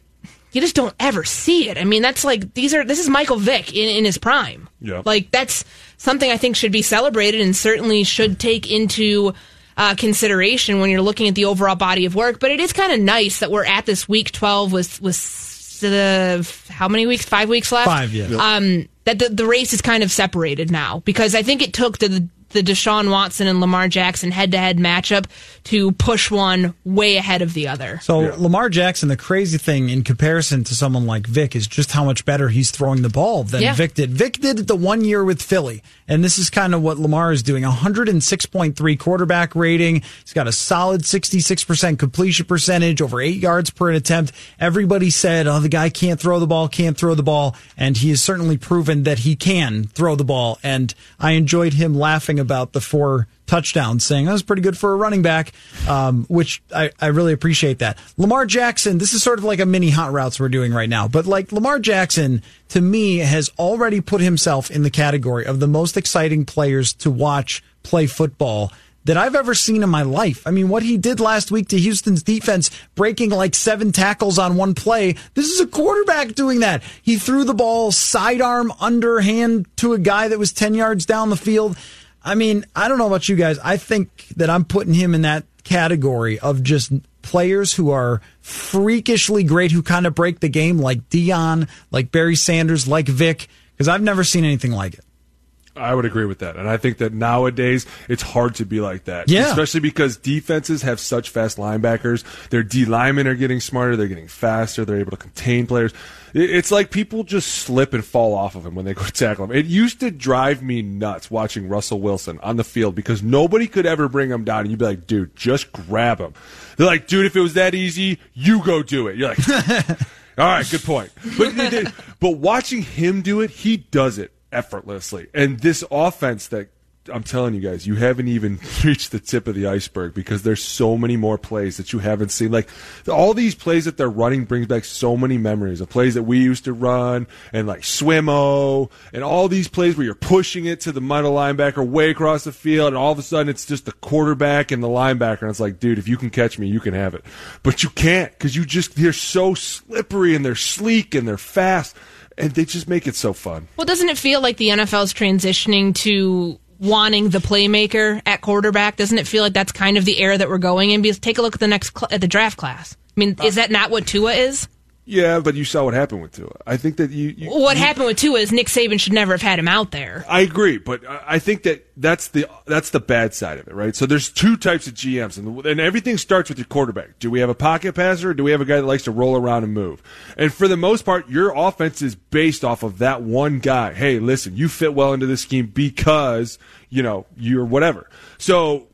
you just don't ever see it. I mean, that's like these are this is Michael Vick in, in his prime. Yeah. Like that's something I think should be celebrated and certainly should take into uh, consideration when you're looking at the overall body of work. But it is kind of nice that we're at this week twelve with with uh, how many weeks? Five weeks left. Five. Yeah. Um, that the, the race is kind of separated now because I think it took the. the the Deshaun Watson and Lamar Jackson head-to-head matchup to push one way ahead of the other. So yeah. Lamar Jackson, the crazy thing in comparison to someone like Vic is just how much better he's throwing the ball than yeah. Vic did. Vic did it the one year with Philly, and this is kind of what Lamar is doing. one oh six point three quarterback rating. He's got a solid sixty-six percent completion percentage, over eight yards per attempt. Everybody said, oh, the guy can't throw the ball, can't throw the ball, and he has certainly proven that he can throw the ball, and I enjoyed him laughing about the four touchdowns, saying that was pretty good for a running back, um, which I, I really appreciate that. Lamar Jackson, this is sort of like a mini hot routes we're doing right now, but like Lamar Jackson, to me, has already put himself in the category of the most exciting players to watch play football that I've ever seen in my life. I mean, what he did last week to Houston's defense, breaking like seven tackles on one play, this is a quarterback doing that. He threw the ball sidearm, underhand to a guy that was ten yards down the field. I mean, I don't know about you guys. I think that I'm putting him in that category of just players who are freakishly great, who kind of break the game, like Dion, like Barry Sanders, like Vic, because I've never seen anything like it. I would agree with that. And I think that nowadays it's hard to be like that. Yeah. Especially because defenses have such fast linebackers. Their D linemen are getting smarter. They're getting faster. They're able to contain players. It's like people just slip and fall off of him when they go tackle him. It used to drive me nuts watching Russell Wilson on the field because nobody could ever bring him down. And you'd be like, dude, just grab him. They're like, dude, if it was that easy, you go do it. You're like, all right, good point. But, but watching him do it, he does it effortlessly. And this offense that I'm telling you guys, you haven't even reached the tip of the iceberg because there's so many more plays that you haven't seen. Like all these plays that they're running brings back so many memories of plays that we used to run and like Swim-O and all these plays where you're pushing it to the middle linebacker way across the field and all of a sudden it's just the quarterback and the linebacker and it's like, dude, if you can catch me, you can have it. But you can't because you just, they're so slippery and they're sleek and they're fast. And they just make it so fun. Well, doesn't it feel like the N F L's transitioning to wanting the playmaker at quarterback? Doesn't it feel like that's kind of the era that we're going in? Because take a look at the next cl- at the draft class. I mean, uh, is that not what Tua is? Yeah, but you saw what happened with Tua. I think that you... you what you, happened with Tua is Nick Saban should never have had him out there. I agree, but I think that that's the that's the bad side of it, right? So there's two types of G Ms, and, and everything starts with your quarterback. Do we have a pocket passer, or do we have a guy that likes to roll around and move? And for the most part, your offense is based off of that one guy. Hey, listen, you fit well into this scheme because, you know, you're whatever. So...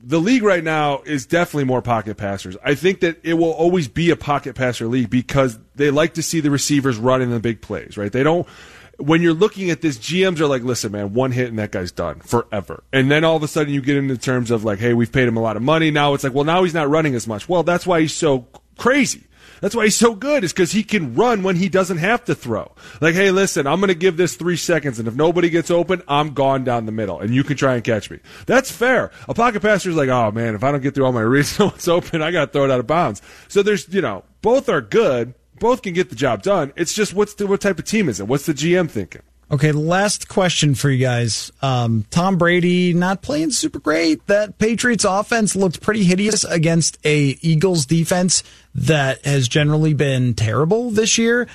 the league right now is definitely more pocket passers. I think that it will always be a pocket passer league because they like to see the receivers running the big plays, right? They don't – when you're looking at this, G Ms are like, listen, man, one hit and that guy's done forever. And then all of a sudden you get into terms of like, hey, we've paid him a lot of money. Now it's like, well, now he's not running as much. Well, that's why he's so crazy. That's why he's so good is because he can run when he doesn't have to throw. Like, hey, listen, I'm going to give this three seconds, and if nobody gets open, I'm gone down the middle, and you can try and catch me. That's fair. A pocket passer is like, oh, man, if I don't get through all my reads, no one's open, I got to throw it out of bounds. So there's, you know, both are good. Both can get the job done. It's just what's the, what type of team is it? What's the G M thinking? Okay, last question for you guys. Um, Tom Brady not playing super great. That Patriots offense looked pretty hideous against a Eagles defense that has generally been terrible this year.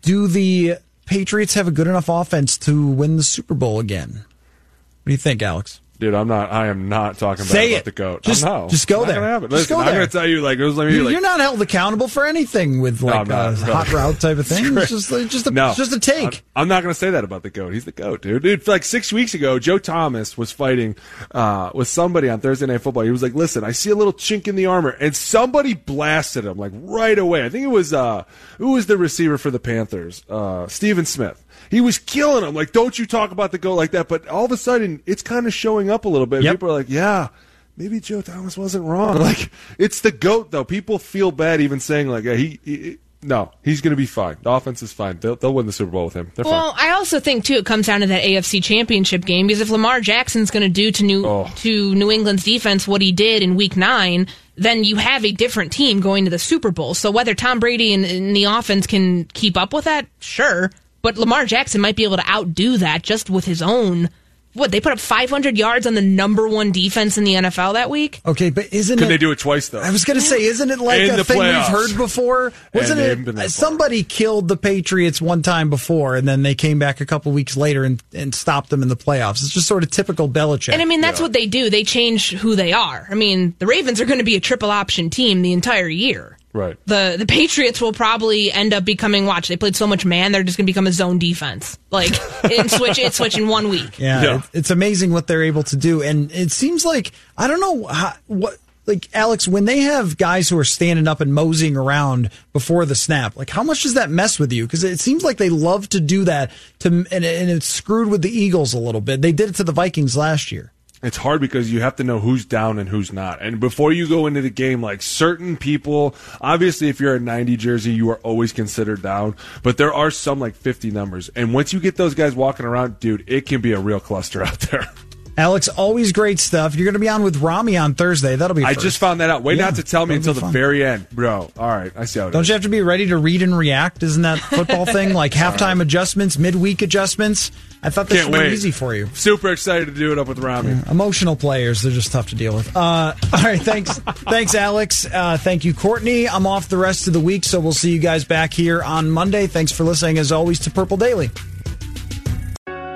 Do the Patriots have a good enough offense to win the Super Bowl again. What do you think, Alex? Dude, I'm not. I am not talking Say about, about the goat. Just, oh, no. just go there. Listen, just go there. I'm going to tell you, like, it was, let me, like, you're not held accountable for anything with like no, not, a no. hot route type of thing. It's just, it's just a, no. it's just a take. I'm, I'm not going to say that about the goat. He's the goat, dude. Dude, like six weeks ago, Joe Thomas was fighting uh, with somebody on Thursday Night Football. He was like, "Listen, I see a little chink in the armor," and somebody blasted him like right away. I think it was uh, who was the receiver for the Panthers, uh, Stephen Smith. He was killing him. Like, don't you talk about the goat like that. But all of a sudden, it's kind of showing up a little bit. Yep. People are like, yeah, maybe Joe Thomas wasn't wrong. Like, it's the goat, though. People feel bad even saying, like, yeah, he, he – no, he's going to be fine. The offense is fine. They'll, they'll win the Super Bowl with him. They're well, fine. I also think, too, it comes down to that A F C Championship game. Because if Lamar Jackson's going to do to New oh. to New England's defense what he did in Week nine, then you have a different team going to the Super Bowl. So whether Tom Brady and, and the offense can keep up with that, sure. But Lamar Jackson might be able to outdo that just with his own. What, they put up five hundred yards on the number one defense in the N F L that week? Okay, but isn't Could it... Could they do it twice, though? I was going to say, isn't it like in a thing playoffs. We've heard before? Wasn't it somebody killed the Patriots one time before, and then they came back a couple weeks later and, and stopped them in the playoffs? It's just sort of typical Belichick. And, I mean, that's yeah. what they do. They change who they are. I mean, the Ravens are going to be a triple-option team the entire year. Right. The the Patriots will probably end up becoming, watch, they played so much man, they're just going to become a zone defense. Like, and switch it, switch in one week. Yeah, yeah. It's, it's amazing what they're able to do. And it seems like, I don't know how, what, like, Alex, when they have guys who are standing up and moseying around before the snap, like, how much does that mess with you? Because it seems like they love to do that, to and, and it's screwed with the Eagles a little bit. They did it to the Vikings last year. It's hard because you have to know who's down and who's not. And before you go into the game, like certain people, obviously if you're a ninety jersey, you are always considered down. But there are some like fifty numbers. And once you get those guys walking around, dude, it can be a real cluster out there. Alex, always great stuff. You're going to be on with Rami on Thursday. That'll be first. I just found that out. Wait yeah, not to tell me until the fun. very end, bro. All right. I see how it Don't is. You have to be ready to read and react? Isn't that football thing? Like halftime right. adjustments, midweek adjustments? I thought this was easy for you. Super excited to do it up with Rami. Yeah. Emotional players. They're just tough to deal with. Uh, all right. Thanks. Thanks, Alex. Uh, thank you, Courtney. I'm off the rest of the week, so we'll see you guys back here on Monday. Thanks for listening, as always, to Purple Daily.